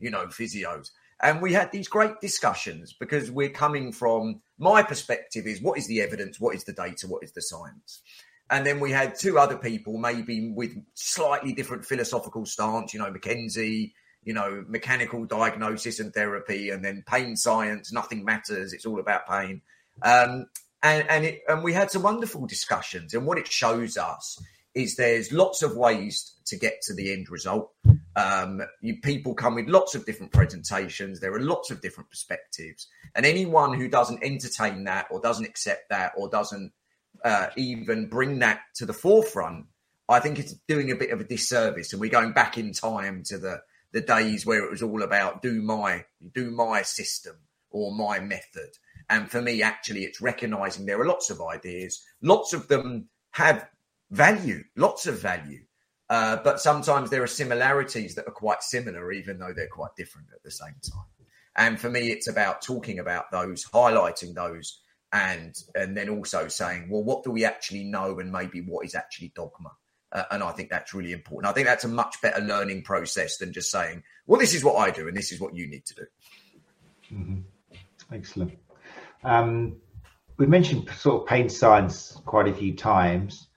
you know, physios. And we had these great discussions because we're coming from, my perspective is what is the evidence, what is the data, what is the science? And then we had two other people maybe with slightly different philosophical stance, you know, McKenzie, you know, mechanical diagnosis and therapy, and then pain science, nothing matters, it's all about pain. Um, and and, it, and we had some wonderful discussions. And what it shows us is there's lots of ways to get to the end result. Um, you, people come with lots of different presentations. There are lots of different perspectives. And anyone who doesn't entertain that or doesn't accept that or doesn't uh, even bring that to the forefront, I think it's doing a bit of a disservice. And we're going back in time to the, the days where it was all about do my, do my system or my method. And for me, actually, it's recognizing there are lots of ideas. Lots of them have value, lots of value. Uh, but sometimes there are similarities that are quite similar, even though they're quite different at the same time. And for me, it's about talking about those, highlighting those, and and then also saying, well, what do we actually know and maybe what is actually dogma? Uh, and I think that's really important. I think that's a much better learning process than just saying, well, this is what I do and this is what you need to do. Mm-hmm. Excellent. Um, we mentioned sort of pain science quite a few times.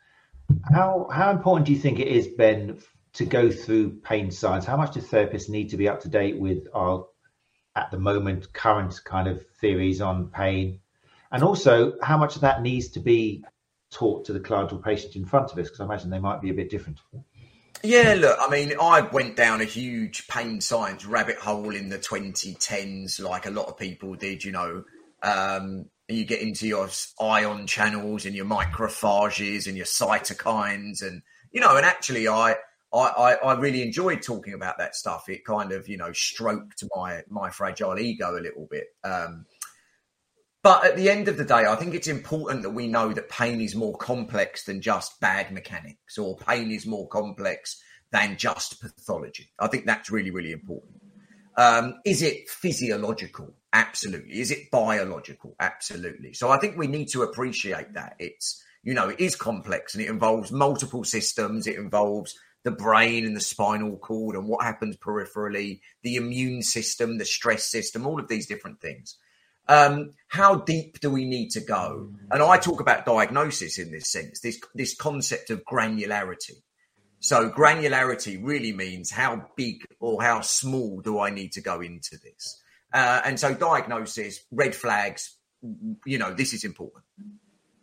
How how important do you think it is, Ben, to go through pain science? How much do therapists need to be up to date with our, at the moment, current kind of theories on pain? And also, how much of that needs to be taught to the client or patient in front of us? Because I imagine they might be a bit different. Yeah, look, I mean, I went down a huge pain science rabbit hole in the twenty tens, like a lot of people did, you know. Um, and you get into your ion channels and your microphages and your cytokines and, you know, and actually I, I, I really enjoyed talking about that stuff. It kind of, you know, stroked my, my fragile ego a little bit. Um, but at the end of the day, I think it's important that we know that pain is more complex than just bad mechanics, or pain is more complex than just pathology. I think that's really, really important. Um, is it physiological? Absolutely. Is it biological? Absolutely. So I think we need to appreciate that. It's, you know, it is complex and it involves multiple systems. It involves the brain and the spinal cord and what happens peripherally, the immune system, the stress system, all of these different things. Um, how deep do we need to go? And I talk about diagnosis in this sense, this, this concept of granularity. So granularity really means how big or how small do I need to go into this? Uh, and so diagnosis, red flags, you know, this is important.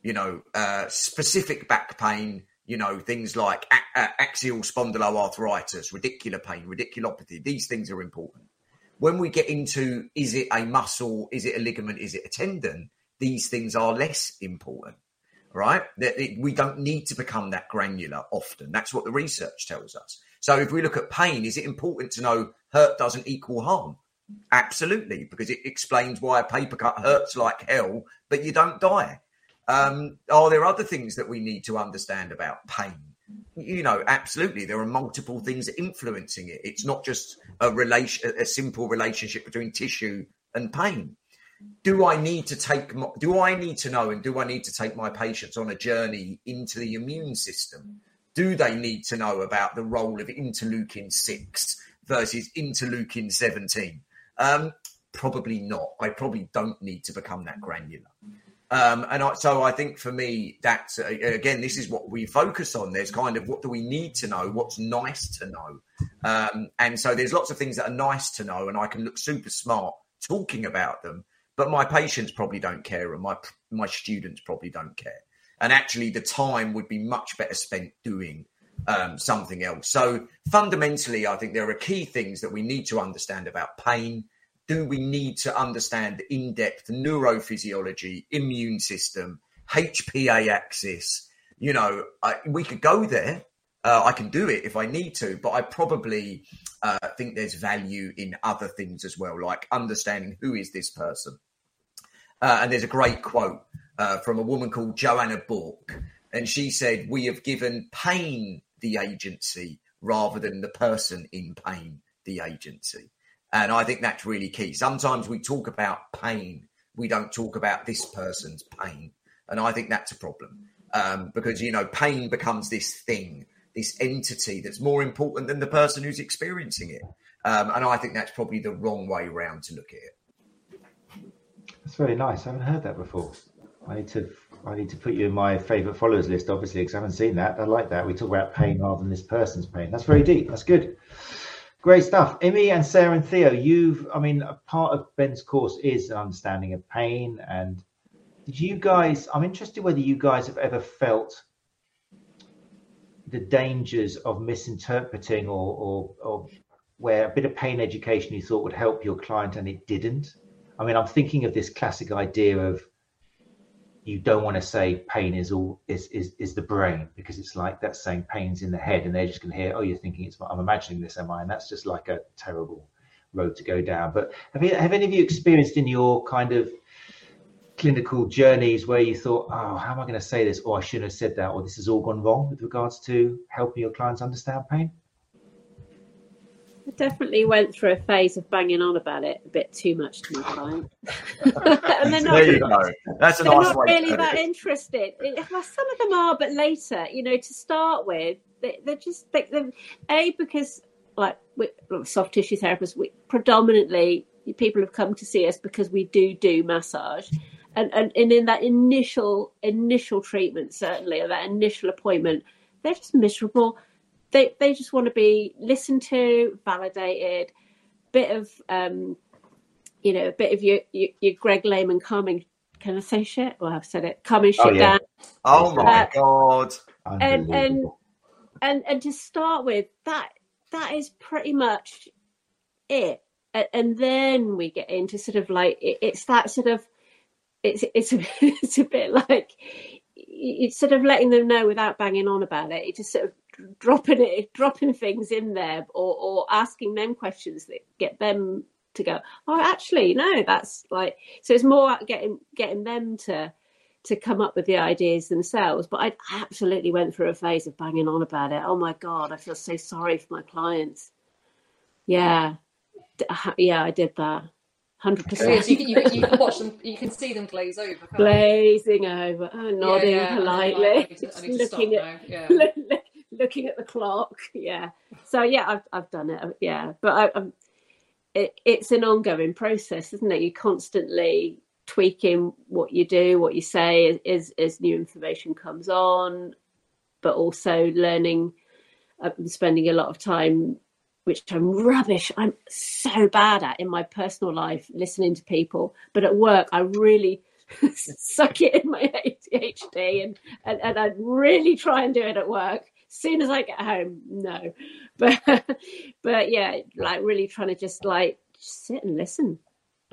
You know, uh, specific back pain, you know, things like a- a- axial spondyloarthritis, radicular pain, radiculopathy. These things are important. When we get into, is it a muscle? Is it a ligament? Is it a tendon? These things are less important. Right? That it, we don't need to become that granular often. That's what the research tells us. So if we look at pain, is it important to know hurt doesn't equal harm? Absolutely, because it explains why a paper cut hurts like hell, but you don't die. Um, are there other things that we need to understand about pain? You know, absolutely. There are multiple things influencing it. It's not just a relation, a simple relationship between tissue and pain. Do I need to take, my, do I need to know and do I need to take my patients on a journey into the immune system? Do they need to know about the role of interleukin six versus interleukin seventeen? Um, probably not. I probably don't need to become that granular. Um, and I, so I think for me, that's, uh, again, this is what we focus on. There's kind of what do we need to know? What's nice to know? Um, and so there's lots of things that are nice to know and I can look super smart talking about them. But my patients probably don't care and my my students probably don't care. And actually the time would be much better spent doing um, something else. So fundamentally, I think there are key things that we need to understand about pain. Do we need to understand the in-depth neurophysiology, immune system, H P A axis? You know, I, we could go there. Uh, I can do it if I need to, but I probably uh, think there's value in other things as well, like understanding who is this person. Uh, and there's a great quote uh, from a woman called Joanna Bourke, and she said, "We have given pain the agency rather than the person in pain the agency." And I think that's really key. Sometimes we talk about pain. We don't talk about this person's pain. And I think that's a problem um, because, you know, pain becomes this thing, this entity that's more important than the person who's experiencing it. Um, and I think that's probably the wrong way around to look at it. That's really nice. I haven't heard that before. I need to I need to put you in my favourite followers list, obviously, because I haven't seen that. I like that. We talk about pain rather than this person's pain. That's very deep. That's good. Great stuff. Imi and Sarah and Theo, you've, I mean, a part of Ben's course is an understanding of pain. And did you guys, I'm interested whether you guys have ever felt the dangers of misinterpreting or, or, or where a bit of pain education you thought would help your client and it didn't. I mean, I'm thinking of this classic idea of, you don't want to say pain is all is, is is the brain, because it's like that's saying pain's in the head and they're just going to hear, oh, you're thinking it's, I'm imagining this, am I? And that's just like a terrible road to go down. But have you have any of you experienced in your kind of clinical journeys where you thought, oh, how am I going to say this? Or I shouldn't have said that, or this has all gone wrong with regards to helping your clients understand pain? I definitely went through a phase of banging on about it a bit too much to my client. And they're not, there you go. That's a they're nice not way really that it. interested. It, well, some of them are, but later, you know, to start with, they, they're just, they, they're, A, because like we, soft tissue therapists, we, predominantly people have come to see us because we do do massage. And, and, and in that initial, initial treatment, certainly, or that initial appointment, they're just miserable. They they just want to be listened to, validated, bit of, um, you know, a bit of your, your, your Greg Lehman calming, can I say shit? Well, I've said it, calming shit oh, yeah. down. Oh, my uh, God. And, and and and to start with, that that is pretty much it. And, and then we get into sort of like, it, it's that sort of, it's it's a, it's a bit like, it's sort of letting them know without banging on about it. It just sort of, dropping it dropping things in there or, or asking them questions that get them to go, oh, actually no, that's like, so it's more getting getting them to to come up with the ideas themselves. But I absolutely went through a phase of banging on about it. Oh my God, I feel so sorry for my clients. Yeah yeah I did that one hundred percent. You, you, you can watch them, you can see them glaze over, can't glazing you? over oh, nodding yeah, yeah. politely. I need to, I need to stop now. Yeah. Looking at the clock, yeah. So yeah, I've I've done it, yeah. But I, I'm, it, it's an ongoing process, isn't it? You're constantly tweaking what you do, what you say, as as new information comes on, but also learning. I've been spending a lot of time, which I'm rubbish. I'm so bad at in my personal life, listening to people, but at work, I really. suck it in my A D H D and, and and I'd really try and do it at work. Soon as I get home, no. But but yeah, like really trying to just like just sit and listen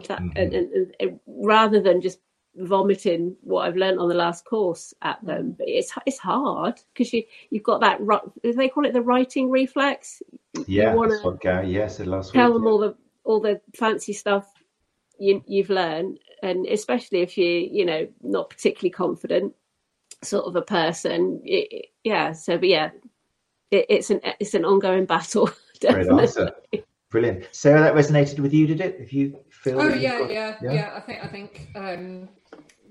that, mm-hmm. and, and, and rather than just vomiting what I've learned on the last course at them. But it's it's hard because you you've got that, they call it the writing reflex. Yeah, that's what Gary yeah, said last week. Tell them yeah. all the all the fancy stuff you, you've learned. And especially if you, you know, not particularly confident sort of a person. It, yeah. So, but yeah, it, it's an it's an ongoing battle. Great answer. Brilliant. Sarah, that resonated with you, did it? If you feel. Oh, yeah, got, yeah, yeah, yeah. I think, I think, um,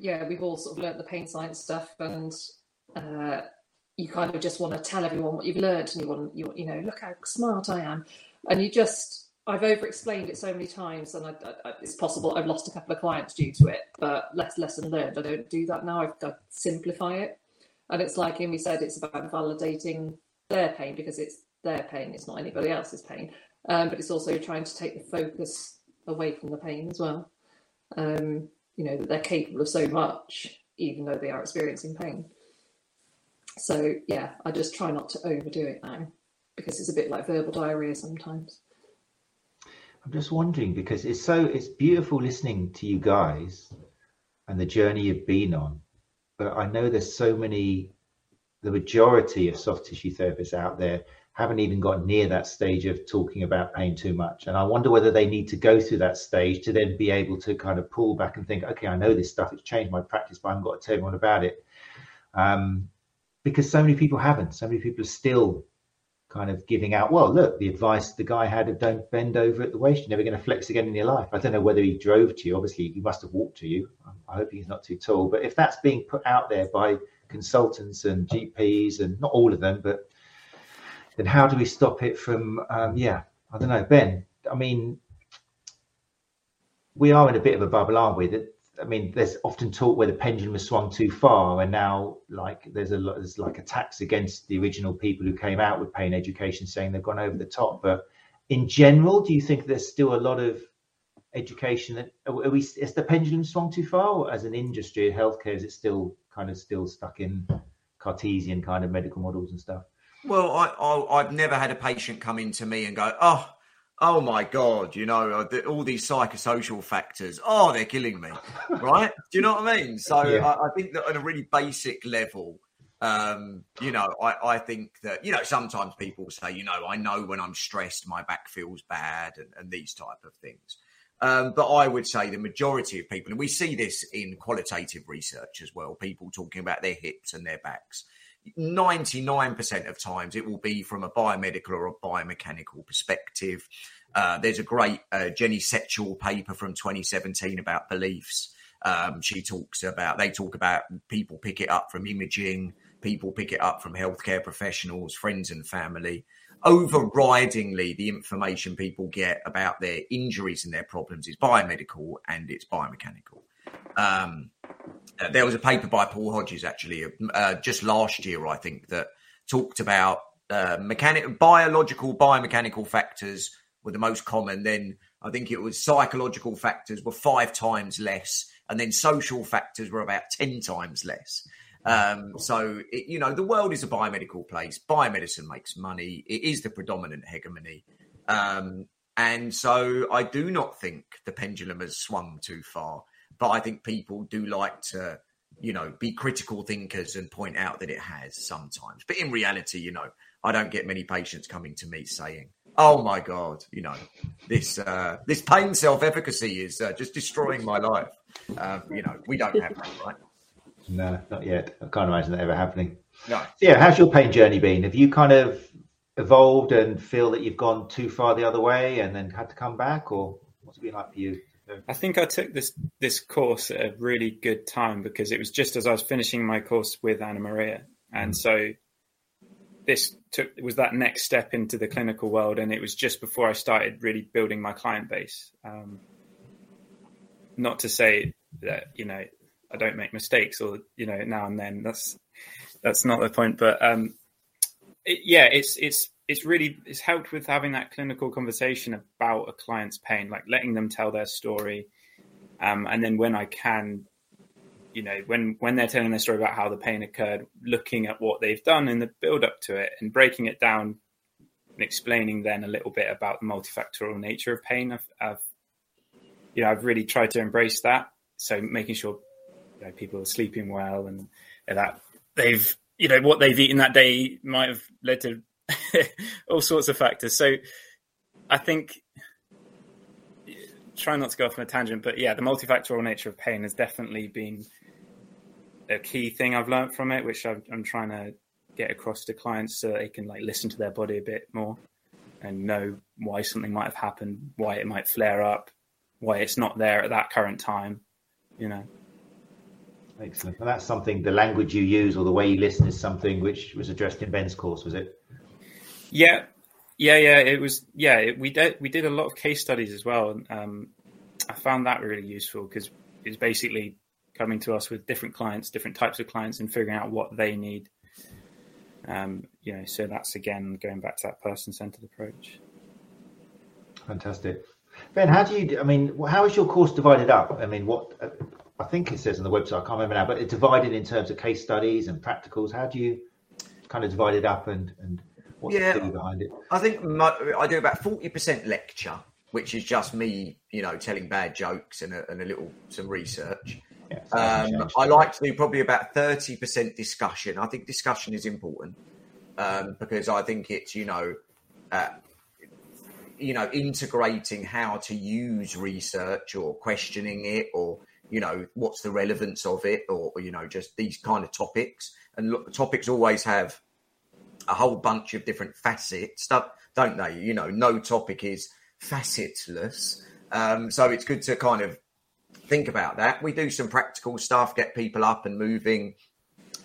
yeah, we've all sort of learnt the pain science stuff, and uh, you kind of just want to tell everyone what you've learned, and you want, you, you know, look how smart I am. And you just, I've over-explained it so many times, and I, I, it's possible I've lost a couple of clients due to it, but less lesson learned. I don't do that now. I've got to simplify it. And it's like Imi said, it's about validating their pain because it's their pain. It's not anybody else's pain. Um, but it's also trying to take the focus away from the pain as well. Um, you know, that they're capable of so much, even though they are experiencing pain. So, yeah, I just try not to overdo it now because it's a bit like verbal diarrhoea sometimes. I'm just wondering because it's so it's beautiful listening to you guys and the journey you've been on, but I know there's so many the majority of soft tissue therapists out there haven't even got near that stage of talking about pain too much. And I wonder whether they need to go through that stage to then be able to kind of pull back and think, okay, I know this stuff, it's changed my practice, but I haven't got to tell everyone about it. Um, because so many people haven't, so many people are still kind of giving out, well, look, the advice the guy had of don't bend over at the waist, you're never going to flex again in your life. I don't know whether he drove to you, obviously he must have walked to you. I hope he's not too tall, but if that's being put out there by consultants and G Ps, and not all of them, but then how do we stop it from, um, yeah, I don't know, Ben, I mean, we are in a bit of a bubble, aren't we? That, I mean, there's often talk where the pendulum has swung too far, and now like there's a lot, there's like attacks against the original people who came out with pain education saying they've gone over the top. But in general, do you think there's still a lot of education that, are we, is the pendulum swung too far? Or as an industry in healthcare, is it still kind of still stuck in Cartesian kind of medical models and stuff? Well, I, I, I've never had a patient come in to me and go, oh, oh, my God, you know, the, all these psychosocial factors. Oh, they're killing me. Right. Do you know what I mean? So yeah. I, I think that on a really basic level, um, you know, I, I think that, you know, sometimes people say, you know, I know when I'm stressed, my back feels bad and, and these type of things. Um, but I would say the majority of people, and we see this in qualitative research as well, people talking about their hips and their backs. ninety-nine percent of times it will be from a biomedical or a biomechanical perspective. Uh, there's a great uh, Jenny Setchell paper from twenty seventeen about beliefs. Um, she talks about, they talk about people pick it up from imaging, people pick it up from healthcare professionals, friends and family. Overridingly, the information people get about their injuries and their problems is biomedical and it's biomechanical. Um, Uh, there was a paper by Paul Hodges, actually, uh, just last year, I think, that talked about uh, mechanic, biological, biomechanical factors were the most common. Then I think it was psychological factors were five times less. And then social factors were about ten times less. Um, so, it, you know, the world is a biomedical place. Biomedicine makes money. It is the predominant hegemony. Um, and so I do not think the pendulum has swung too far. But I think people do like to, you know, be critical thinkers and point out that it has sometimes. But in reality, you know, I don't get many patients coming to me saying, oh, my God, you know, this uh, this pain self-efficacy is uh, just destroying my life. Um, you know, we don't have that, right? No, not yet. I can't imagine that ever happening. No. So, yeah, how's your pain journey been? Have you kind of evolved and feel that you've gone too far the other way and then had to come back? Or what's it been like for you? I think I took this this course at a really good time because it was just as I was finishing my course with Anna Maria. And so this took was that next step into the clinical world. And it was just before I started really building my client base. Um, not to say that, you know, I don't make mistakes or, you know, now and then. That's that's not the point. But um, it, yeah, it's it's. It's really, it's helped with having that clinical conversation about a client's pain, like letting them tell their story. Um, and then when I can, you know, when, when they're telling their story about how the pain occurred, looking at what they've done in the build up to it and breaking it down and explaining then a little bit about the multifactorial nature of pain. I've, I've you know, I've really tried to embrace that. So making sure, you know, people are sleeping well and, and that they've, you know, what they've eaten that day might have led to all sorts of factors. So I think, try not to go off on a tangent, but yeah, the multifactorial nature of pain has definitely been a key thing I've learned from it, which I'm, I'm trying to get across to clients so they can like listen to their body a bit more and know why something might have happened, why it might flare up, why it's not there at that current time, you know. Excellent. And that's something, the language you use or the way you listen is something which was addressed in Ben's course, was it? Yeah, yeah, yeah. It was, yeah, it, we did we did a lot of case studies as well. And um, I found that really useful because it's basically coming to us with different clients, different types of clients and figuring out what they need. Um, you know, so that's, again, going back to that person-centered approach. Fantastic. Ben, how do you, I mean, how is your course divided up? I mean, what, I think it says on the website, I can't remember now, but it's divided in terms of case studies and practicals. How do you kind of divide it up and, and what's yeah, the theory behind it? I think my, I do about forty percent lecture, which is just me, you know, telling bad jokes and a, and a little, some research. Yes, um, I like to do probably about thirty percent discussion. I think discussion is important um, because I think it's, you know, uh, you know, integrating how to use research or questioning it or, you know, what's the relevance of it or, you know, just these kind of topics. And look, topics always have a whole bunch of different facets, don't they? You know, no topic is facetless. Um, so it's good to kind of think about that. We do some practical stuff, get people up and moving,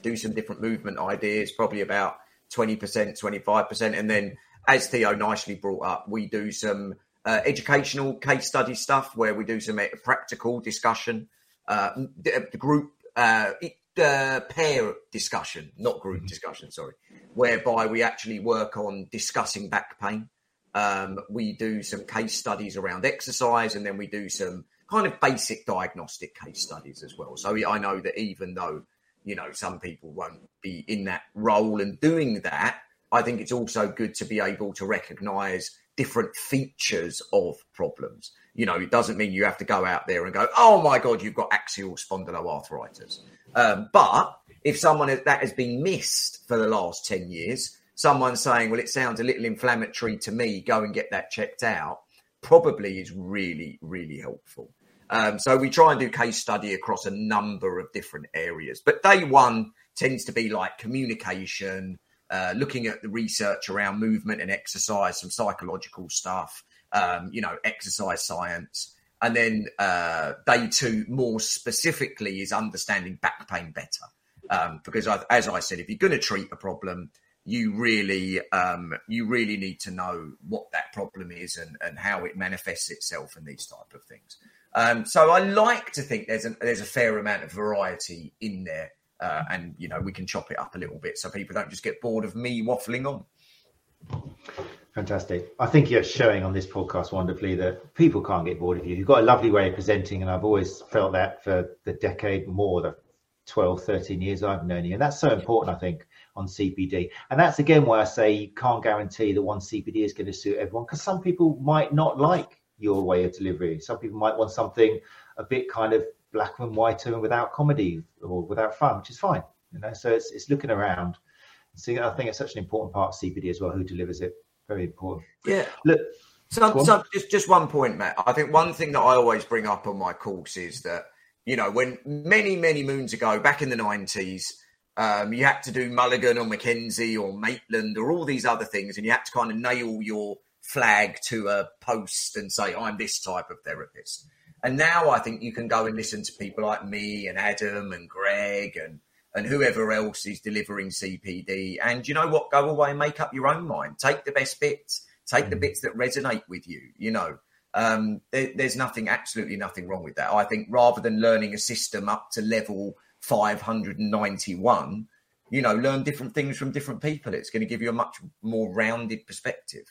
do some different movement ideas, probably about twenty percent, twenty-five percent. And then as Theo nicely brought up, we do some uh, educational case study stuff where we do some practical discussion, uh, group uh, uh, pair discussion, not group mm-hmm. discussion, sorry, whereby we actually work on discussing back pain. Um, we do some case studies around exercise, and then we do some kind of basic diagnostic case studies as well. So I know that even though, you know, some people won't be in that role and doing that, I think it's also good to be able to recognise different features of problems. You know, it doesn't mean you have to go out there and go, oh, my God, you've got axial spondyloarthritis. Um, but if someone that has been missed for the last ten years, someone saying, well, it sounds a little inflammatory to me, go and get that checked out, probably is really, really helpful. Um, so we try and do case study across a number of different areas. But day one tends to be like communication, uh, looking at the research around movement and exercise, some psychological stuff, um, you know, exercise science. And then uh, day two, more specifically, is understanding back pain better. Um, because I, as I said, if you're going to treat a problem, you really um, you really need to know what that problem is and, and how it manifests itself and these type of things. Um, so I like to think there's a, there's a fair amount of variety in there uh, and, you know, we can chop it up a little bit so people don't just get bored of me waffling on. Fantastic. I think you're showing on this podcast wonderfully that people can't get bored of you. You've got a lovely way of presenting, and I've always felt that for the decade more, the twelve, thirteen years I've known you. And that's so important, I think, on C P D. And that's again why I say you can't guarantee that one C P D is going to suit everyone, because some people might not like your way of delivery. Some people might want something a bit kind of black and white and without comedy or without fun, which is fine, you know. So it's it's looking around and seeing. I think it's such an important part of C P D as well, who delivers it. Very important. Yeah. Look, so, go on. so just just one point, Matt. I think one thing that I always bring up on my course is that, you know, when many many moons ago, back in the nineties. Um, you had to do Mulligan or McKenzie or Maitland or all these other things, and you had to kind of nail your flag to a post and say, I'm this type of therapist. And now I think you can go and listen to people like me and Adam and Greg and, and whoever else is delivering C P D. And you know what? Go away and make up your own mind. Take the best bits. Take the bits that resonate with you, you know. Um, there, there's nothing, absolutely nothing wrong with that. I think rather than learning a system up to level five hundred ninety-one, you know, learn different things from different people. It's going to give you a much more rounded perspective.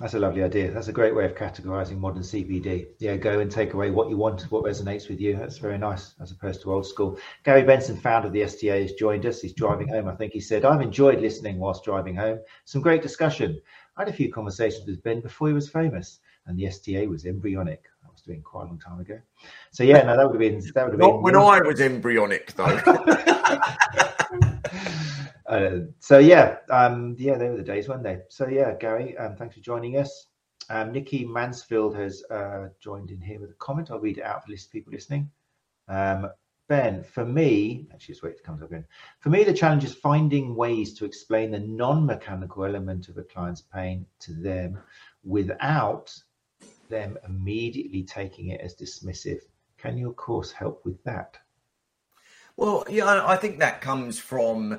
That's a lovely idea. That's a great way of categorizing modern C P D. Yeah, go and take away what you want, what resonates with you. That's very nice, as opposed to old school. Gary Benson, founder of the S T A, has joined us. He's driving home, I think he said. I've enjoyed listening whilst driving home. Some great discussion. I had a few conversations with Ben before he was famous, and the S T A was embryonic. Doing quite a long time ago. So yeah, no, that would have been that would have not been when I was embryonic though. uh, so yeah, um, yeah, they were the days, weren't they? So yeah, Gary, um, thanks for joining us. Um, Nikki Mansfield has uh, joined in here with a comment. I'll read it out for list people listening. Um, Ben, for me, actually, just wait, it comes up again. For me, the challenge is finding ways to explain the non-mechanical element of a client's pain to them without them immediately taking it as dismissive. Can your course help with that? Well, yeah, I think that comes from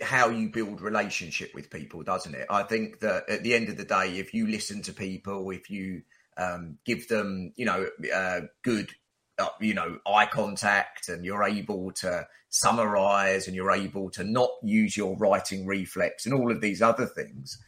how you build relationship with people, doesn't it? I think that at the end of the day, if you listen to people, if you um, give them, you know, uh, good, uh, you know, eye contact, and you're able to summarize, and you're able to not use your writing reflex and all of these other things,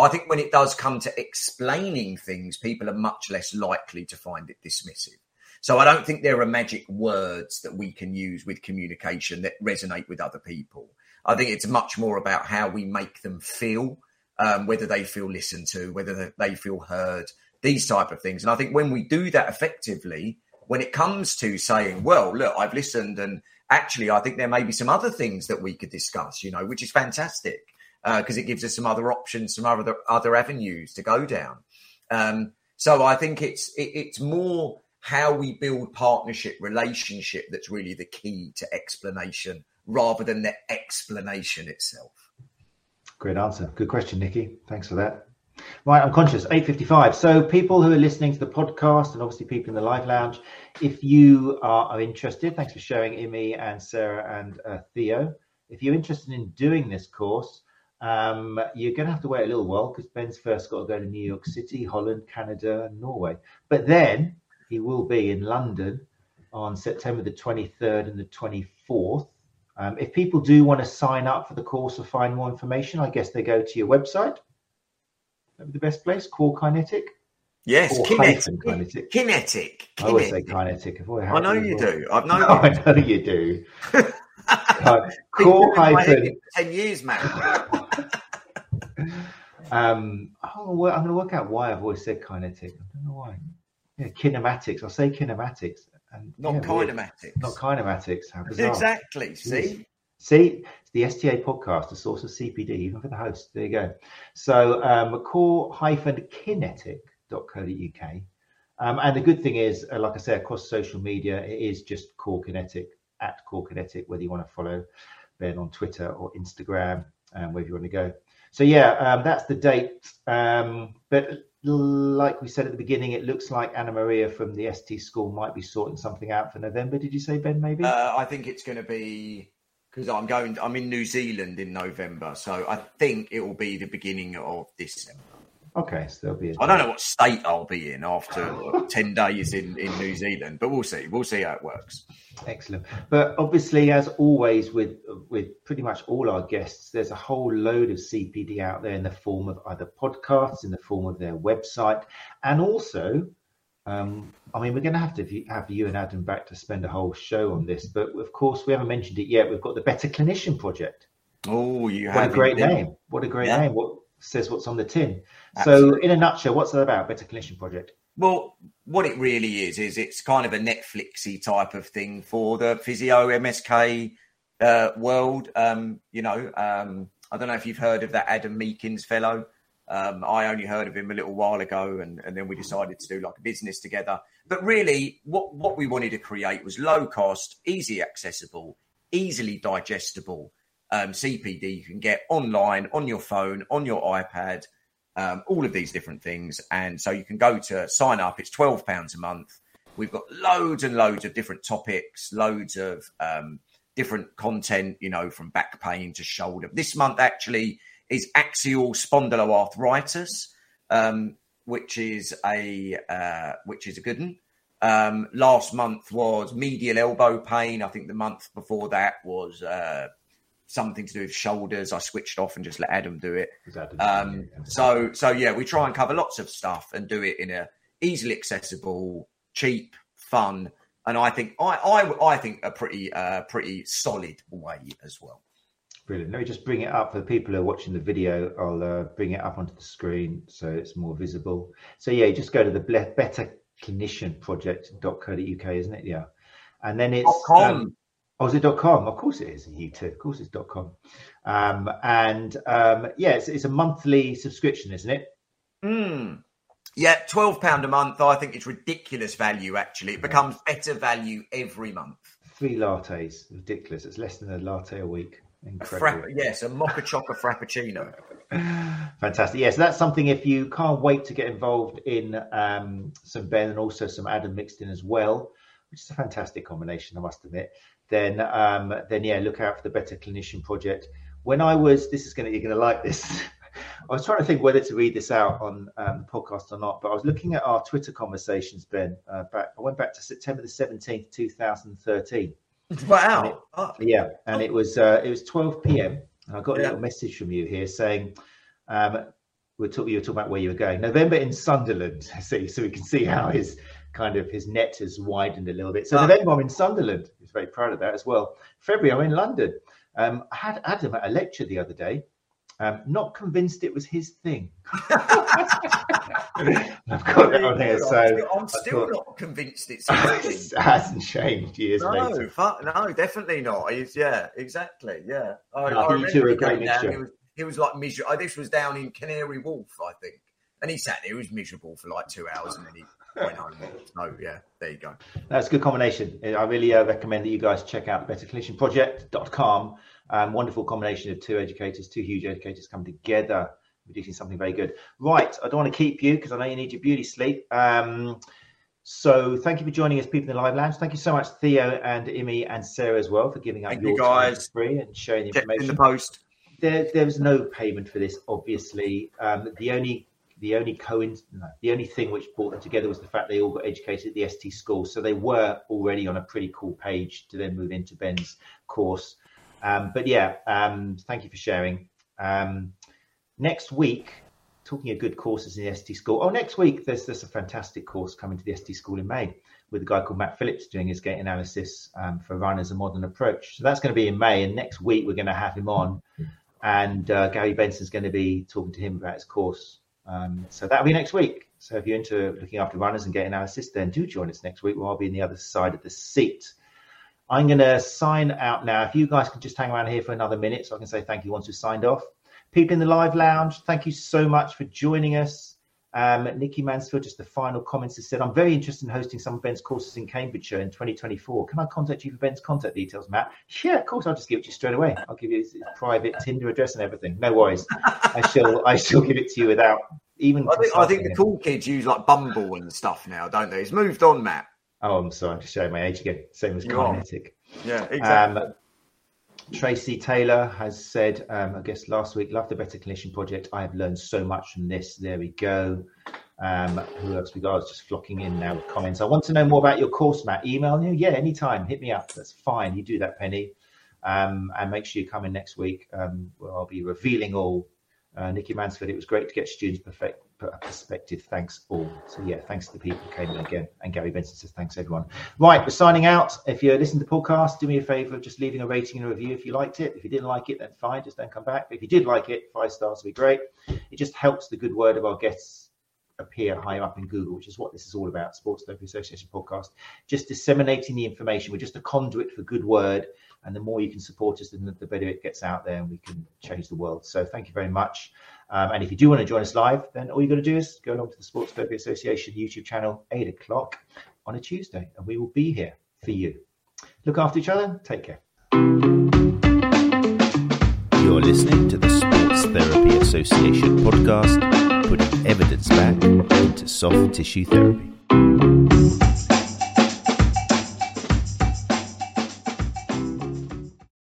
I think when it does come to explaining things, people are much less likely to find it dismissive. So I don't think there are magic words that we can use with communication that resonate with other people. I think it's much more about how we make them feel, um, whether they feel listened to, whether they feel heard, these type of things. And I think when we do that effectively, when it comes to saying, well, look, I've listened and actually I think there may be some other things that we could discuss, you know, which is fantastic because uh, it gives us some other options, some other other avenues to go down. Um, so I think it's it, it's more how we build partnership, relationship that's really the key to explanation rather than the explanation itself. Great answer. Good question, Nikki. Thanks for that. Right, I'm conscious, eight fifty-five. So people who are listening to the podcast and obviously people in the live lounge, if you are, are interested, thanks for sharing, Imi and Sarah and uh, Theo. If you're interested in doing this course, um, you're going to have to wait a little while because Ben's first got to go to New York City, Holland, Canada, and Norway. But then he will be in London on September the twenty-third and the twenty-fourth. Um, if people do want to sign up for the course or find more information, I guess they go to your website. The best place, Cor-Kinetic? Yes, Kinetic. Kinetic. Kinetic. I always say Kinetic. I know you do. I've known no, I know you do. uh, Cor-Kinetic. Ten years, man. um, oh, well, I'm going to work out why I've always said Kinetic. I don't know why. Yeah, kinematics. I'll say kinematics. And, not yeah, kinematics. Not kinematics. How bizarre. Exactly. See? See, it's the S T A podcast, a source of C P D, even for the host. There you go. So um, core dash kinetic dot co dot U K. Um, and the good thing is, uh, like I say, across social media, it is just Core-Kinetic, at Core-Kinetic, whether you want to follow Ben on Twitter or Instagram, um, wherever you want to go. So, yeah, um, that's the date. Um, but like we said at the beginning, it looks like Anna Maria from the S T School might be sorting something out for November. Did you say, Ben, maybe? Uh, I think it's going to be... Because I'm going, I'm in New Zealand in November, so I think it will be the beginning of December. Okay, so there'll be. A I don't know what state I'll be in after ten days in, in New Zealand, but we'll see. We'll see how it works. Excellent. But obviously, as always, with with pretty much all our guests, there's a whole load of C P D out there in the form of either podcasts, in the form of their website, and also. Um, I mean, we're going to have to have you and Adam back to spend a whole show on this, but of course we haven't mentioned it yet. We've got the Better Clinician Project. Oh, you have a great name! What a great yeah. name! What says what's on the tin? Absolutely. So, in a nutshell, what's that about? Better Clinician Project. Well, what it really is is it's kind of a Netflixy type of thing for the physio M S K uh, world. Um, you know, um, I don't know if you've heard of that Adam Meakins fellow. Um, I only heard of him a little while ago, and, and then we decided to do like a business together. But really, what, what we wanted to create was low cost, easy accessible, easily digestible um, C P D you can get online, on your phone, on your iPad, um, all of these different things. And so you can go to sign up. It's twelve pounds a month. We've got loads and loads of different topics, loads of um, different content, you know, from back pain to shoulder. This month, actually, is axial spondyloarthritis, um, which is a uh, which is a good one. Um, last month was medial elbow pain. I think the month before that was uh, something to do with shoulders. I switched off and just let Adam do it. Um, so so yeah, we try and cover lots of stuff and do it in a easily accessible, cheap, fun, and I think I I, I think a pretty uh, pretty solid way as well. Brilliant. Let me just bring it up for the people who are watching the video. I'll uh, bring it up onto the screen so it's more visible. So yeah, just go to the better clinician project dot co dot U K, isn't it? Yeah. And then it's .com. Um, oh, is it .com? Of course it is. You too. Of course it's .com. Um, and um, yeah, it's, it's a monthly subscription, isn't it? Mm. Yeah, twelve pounds a month. I think it's ridiculous value, actually. It becomes better value every month. Three lattes. Ridiculous. It's less than a latte a week. A frapp- yes, a mocha chocolate frappuccino. Fantastic. Yes, yeah, so that's something if you can't wait to get involved in um, some Ben and also some Adam mixed in as well, which is a fantastic combination, I must admit. Then, um, then yeah, look out for the Better Clinician Project. When I was, this is going to, you're going to like this. I was trying to think whether to read this out on um, the podcast or not, but I was looking at our Twitter conversations, Ben. Uh, back, I went back to September the seventeenth, two thousand thirteen. Wow. And it, yeah. And it was uh, it was twelve p.m. And I got a yeah. little message from you here saying, um, we're talk- you were talking about where you were going. November in Sunderland. So, so we can see how his kind of his net has widened a little bit. So oh. November I'm in Sunderland. I was very proud of that as well. February I'm in London. Um, I had Adam at a lecture the other day Um, not convinced it was his thing. I've got it on here, so I'm still got... not convinced it's his thing. It hasn't changed years no, later. Fuck, no, definitely not. He's, yeah, exactly. Yeah, I, no, I, I remember you two are great mixture. He was, he was like miserable. This was down in Canary Wharf, I think, and he sat there. He was miserable for like two hours, and then he. So yeah, there you go. That's a good combination. I really uh, recommend that you guys check out better clinician project dot com. Um, wonderful combination of two educators, two huge educators come together, producing something very good. Right, I don't want to keep you because I know you need your beauty sleep. Um, so thank you for joining us, people in the live lounge. Thank you so much, Theo and Imi and Sarah as well, for giving up thank your you guys. Time for free and sharing the check information. In the post. There, there was no payment for this, obviously. Um, the only The only Cohen, no, the only thing which brought them together was the fact they all got educated at the S T School. So they were already on a pretty cool page to then move into Ben's course. Um, but yeah, um, thank you for sharing. Um, next week, talking of good courses in the S T School. Oh, next week, there's, there's a fantastic course coming to the S T School in May with a guy called Matt Phillips doing his gait analysis um, for runners, a modern approach. So that's going to be in May. And next week, we're going to have him on. And uh, Gary Benson is going to be talking to him about his course. Um, so that'll be next week. So if you're into looking after runners and getting analysis, then do join us next week where I'll be on the other side of the seat. I'm going to sign out now. If you guys can just hang around here for another minute so I can say thank you once we've signed off. People in the live lounge, thank you so much for joining us. Um, Nikki Mansfield, just the final comments, has said, I'm very interested in hosting some of Ben's courses in Cambridgeshire in twenty twenty-four. Can I contact you for Ben's contact details, Matt? Yeah, of course. I'll just give it to you straight away. I'll give you his, his private Tinder address and everything. No worries. I shall I shall give it to you without even... I think, I think the cool kids use like Bumble and stuff now, don't they? It's moved on, Matt. Oh, I'm sorry. I'm just showing my age again. Same as Cor-Kinetic. Yeah, exactly. Um, Tracy Taylor has said, um, I guess last week, love the Better Clinician Project. I have learned so much from this. There we go. Um, who else we got? I was just flocking in now with comments. I want to know more about your course, Matt. Email you? Yeah, anytime. Hit me up. That's fine. You do that, Penny. Um, and make sure you come in next week. Um, where I'll be revealing all. Uh, Nikki Mansfield, it was great to get students' perfect, perspective. Thanks all. So yeah, thanks to the people who came in again. And Gary Benson says thanks everyone. Right, we're signing out. If you're listening to the podcast, do me a favour of just leaving a rating and a review if you liked it. If you didn't like it, then fine, just don't come back. But if you did like it, five stars would be great. It just helps the good word of our guests appear higher up in Google, which is what this is all about. Sports Therapy Association podcast, just disseminating the information. We're just a conduit for good word. And the more you can support us, then the better it gets out there and we can change the world. So thank you very much. Um, and if you do want to join us live, then all you've got to do is go along to the Sports Therapy Association YouTube channel, eight o'clock on a Tuesday. And we will be here for you. Look after each other. Take care. You're listening to the Sports Therapy Association podcast, putting evidence back into soft tissue therapy.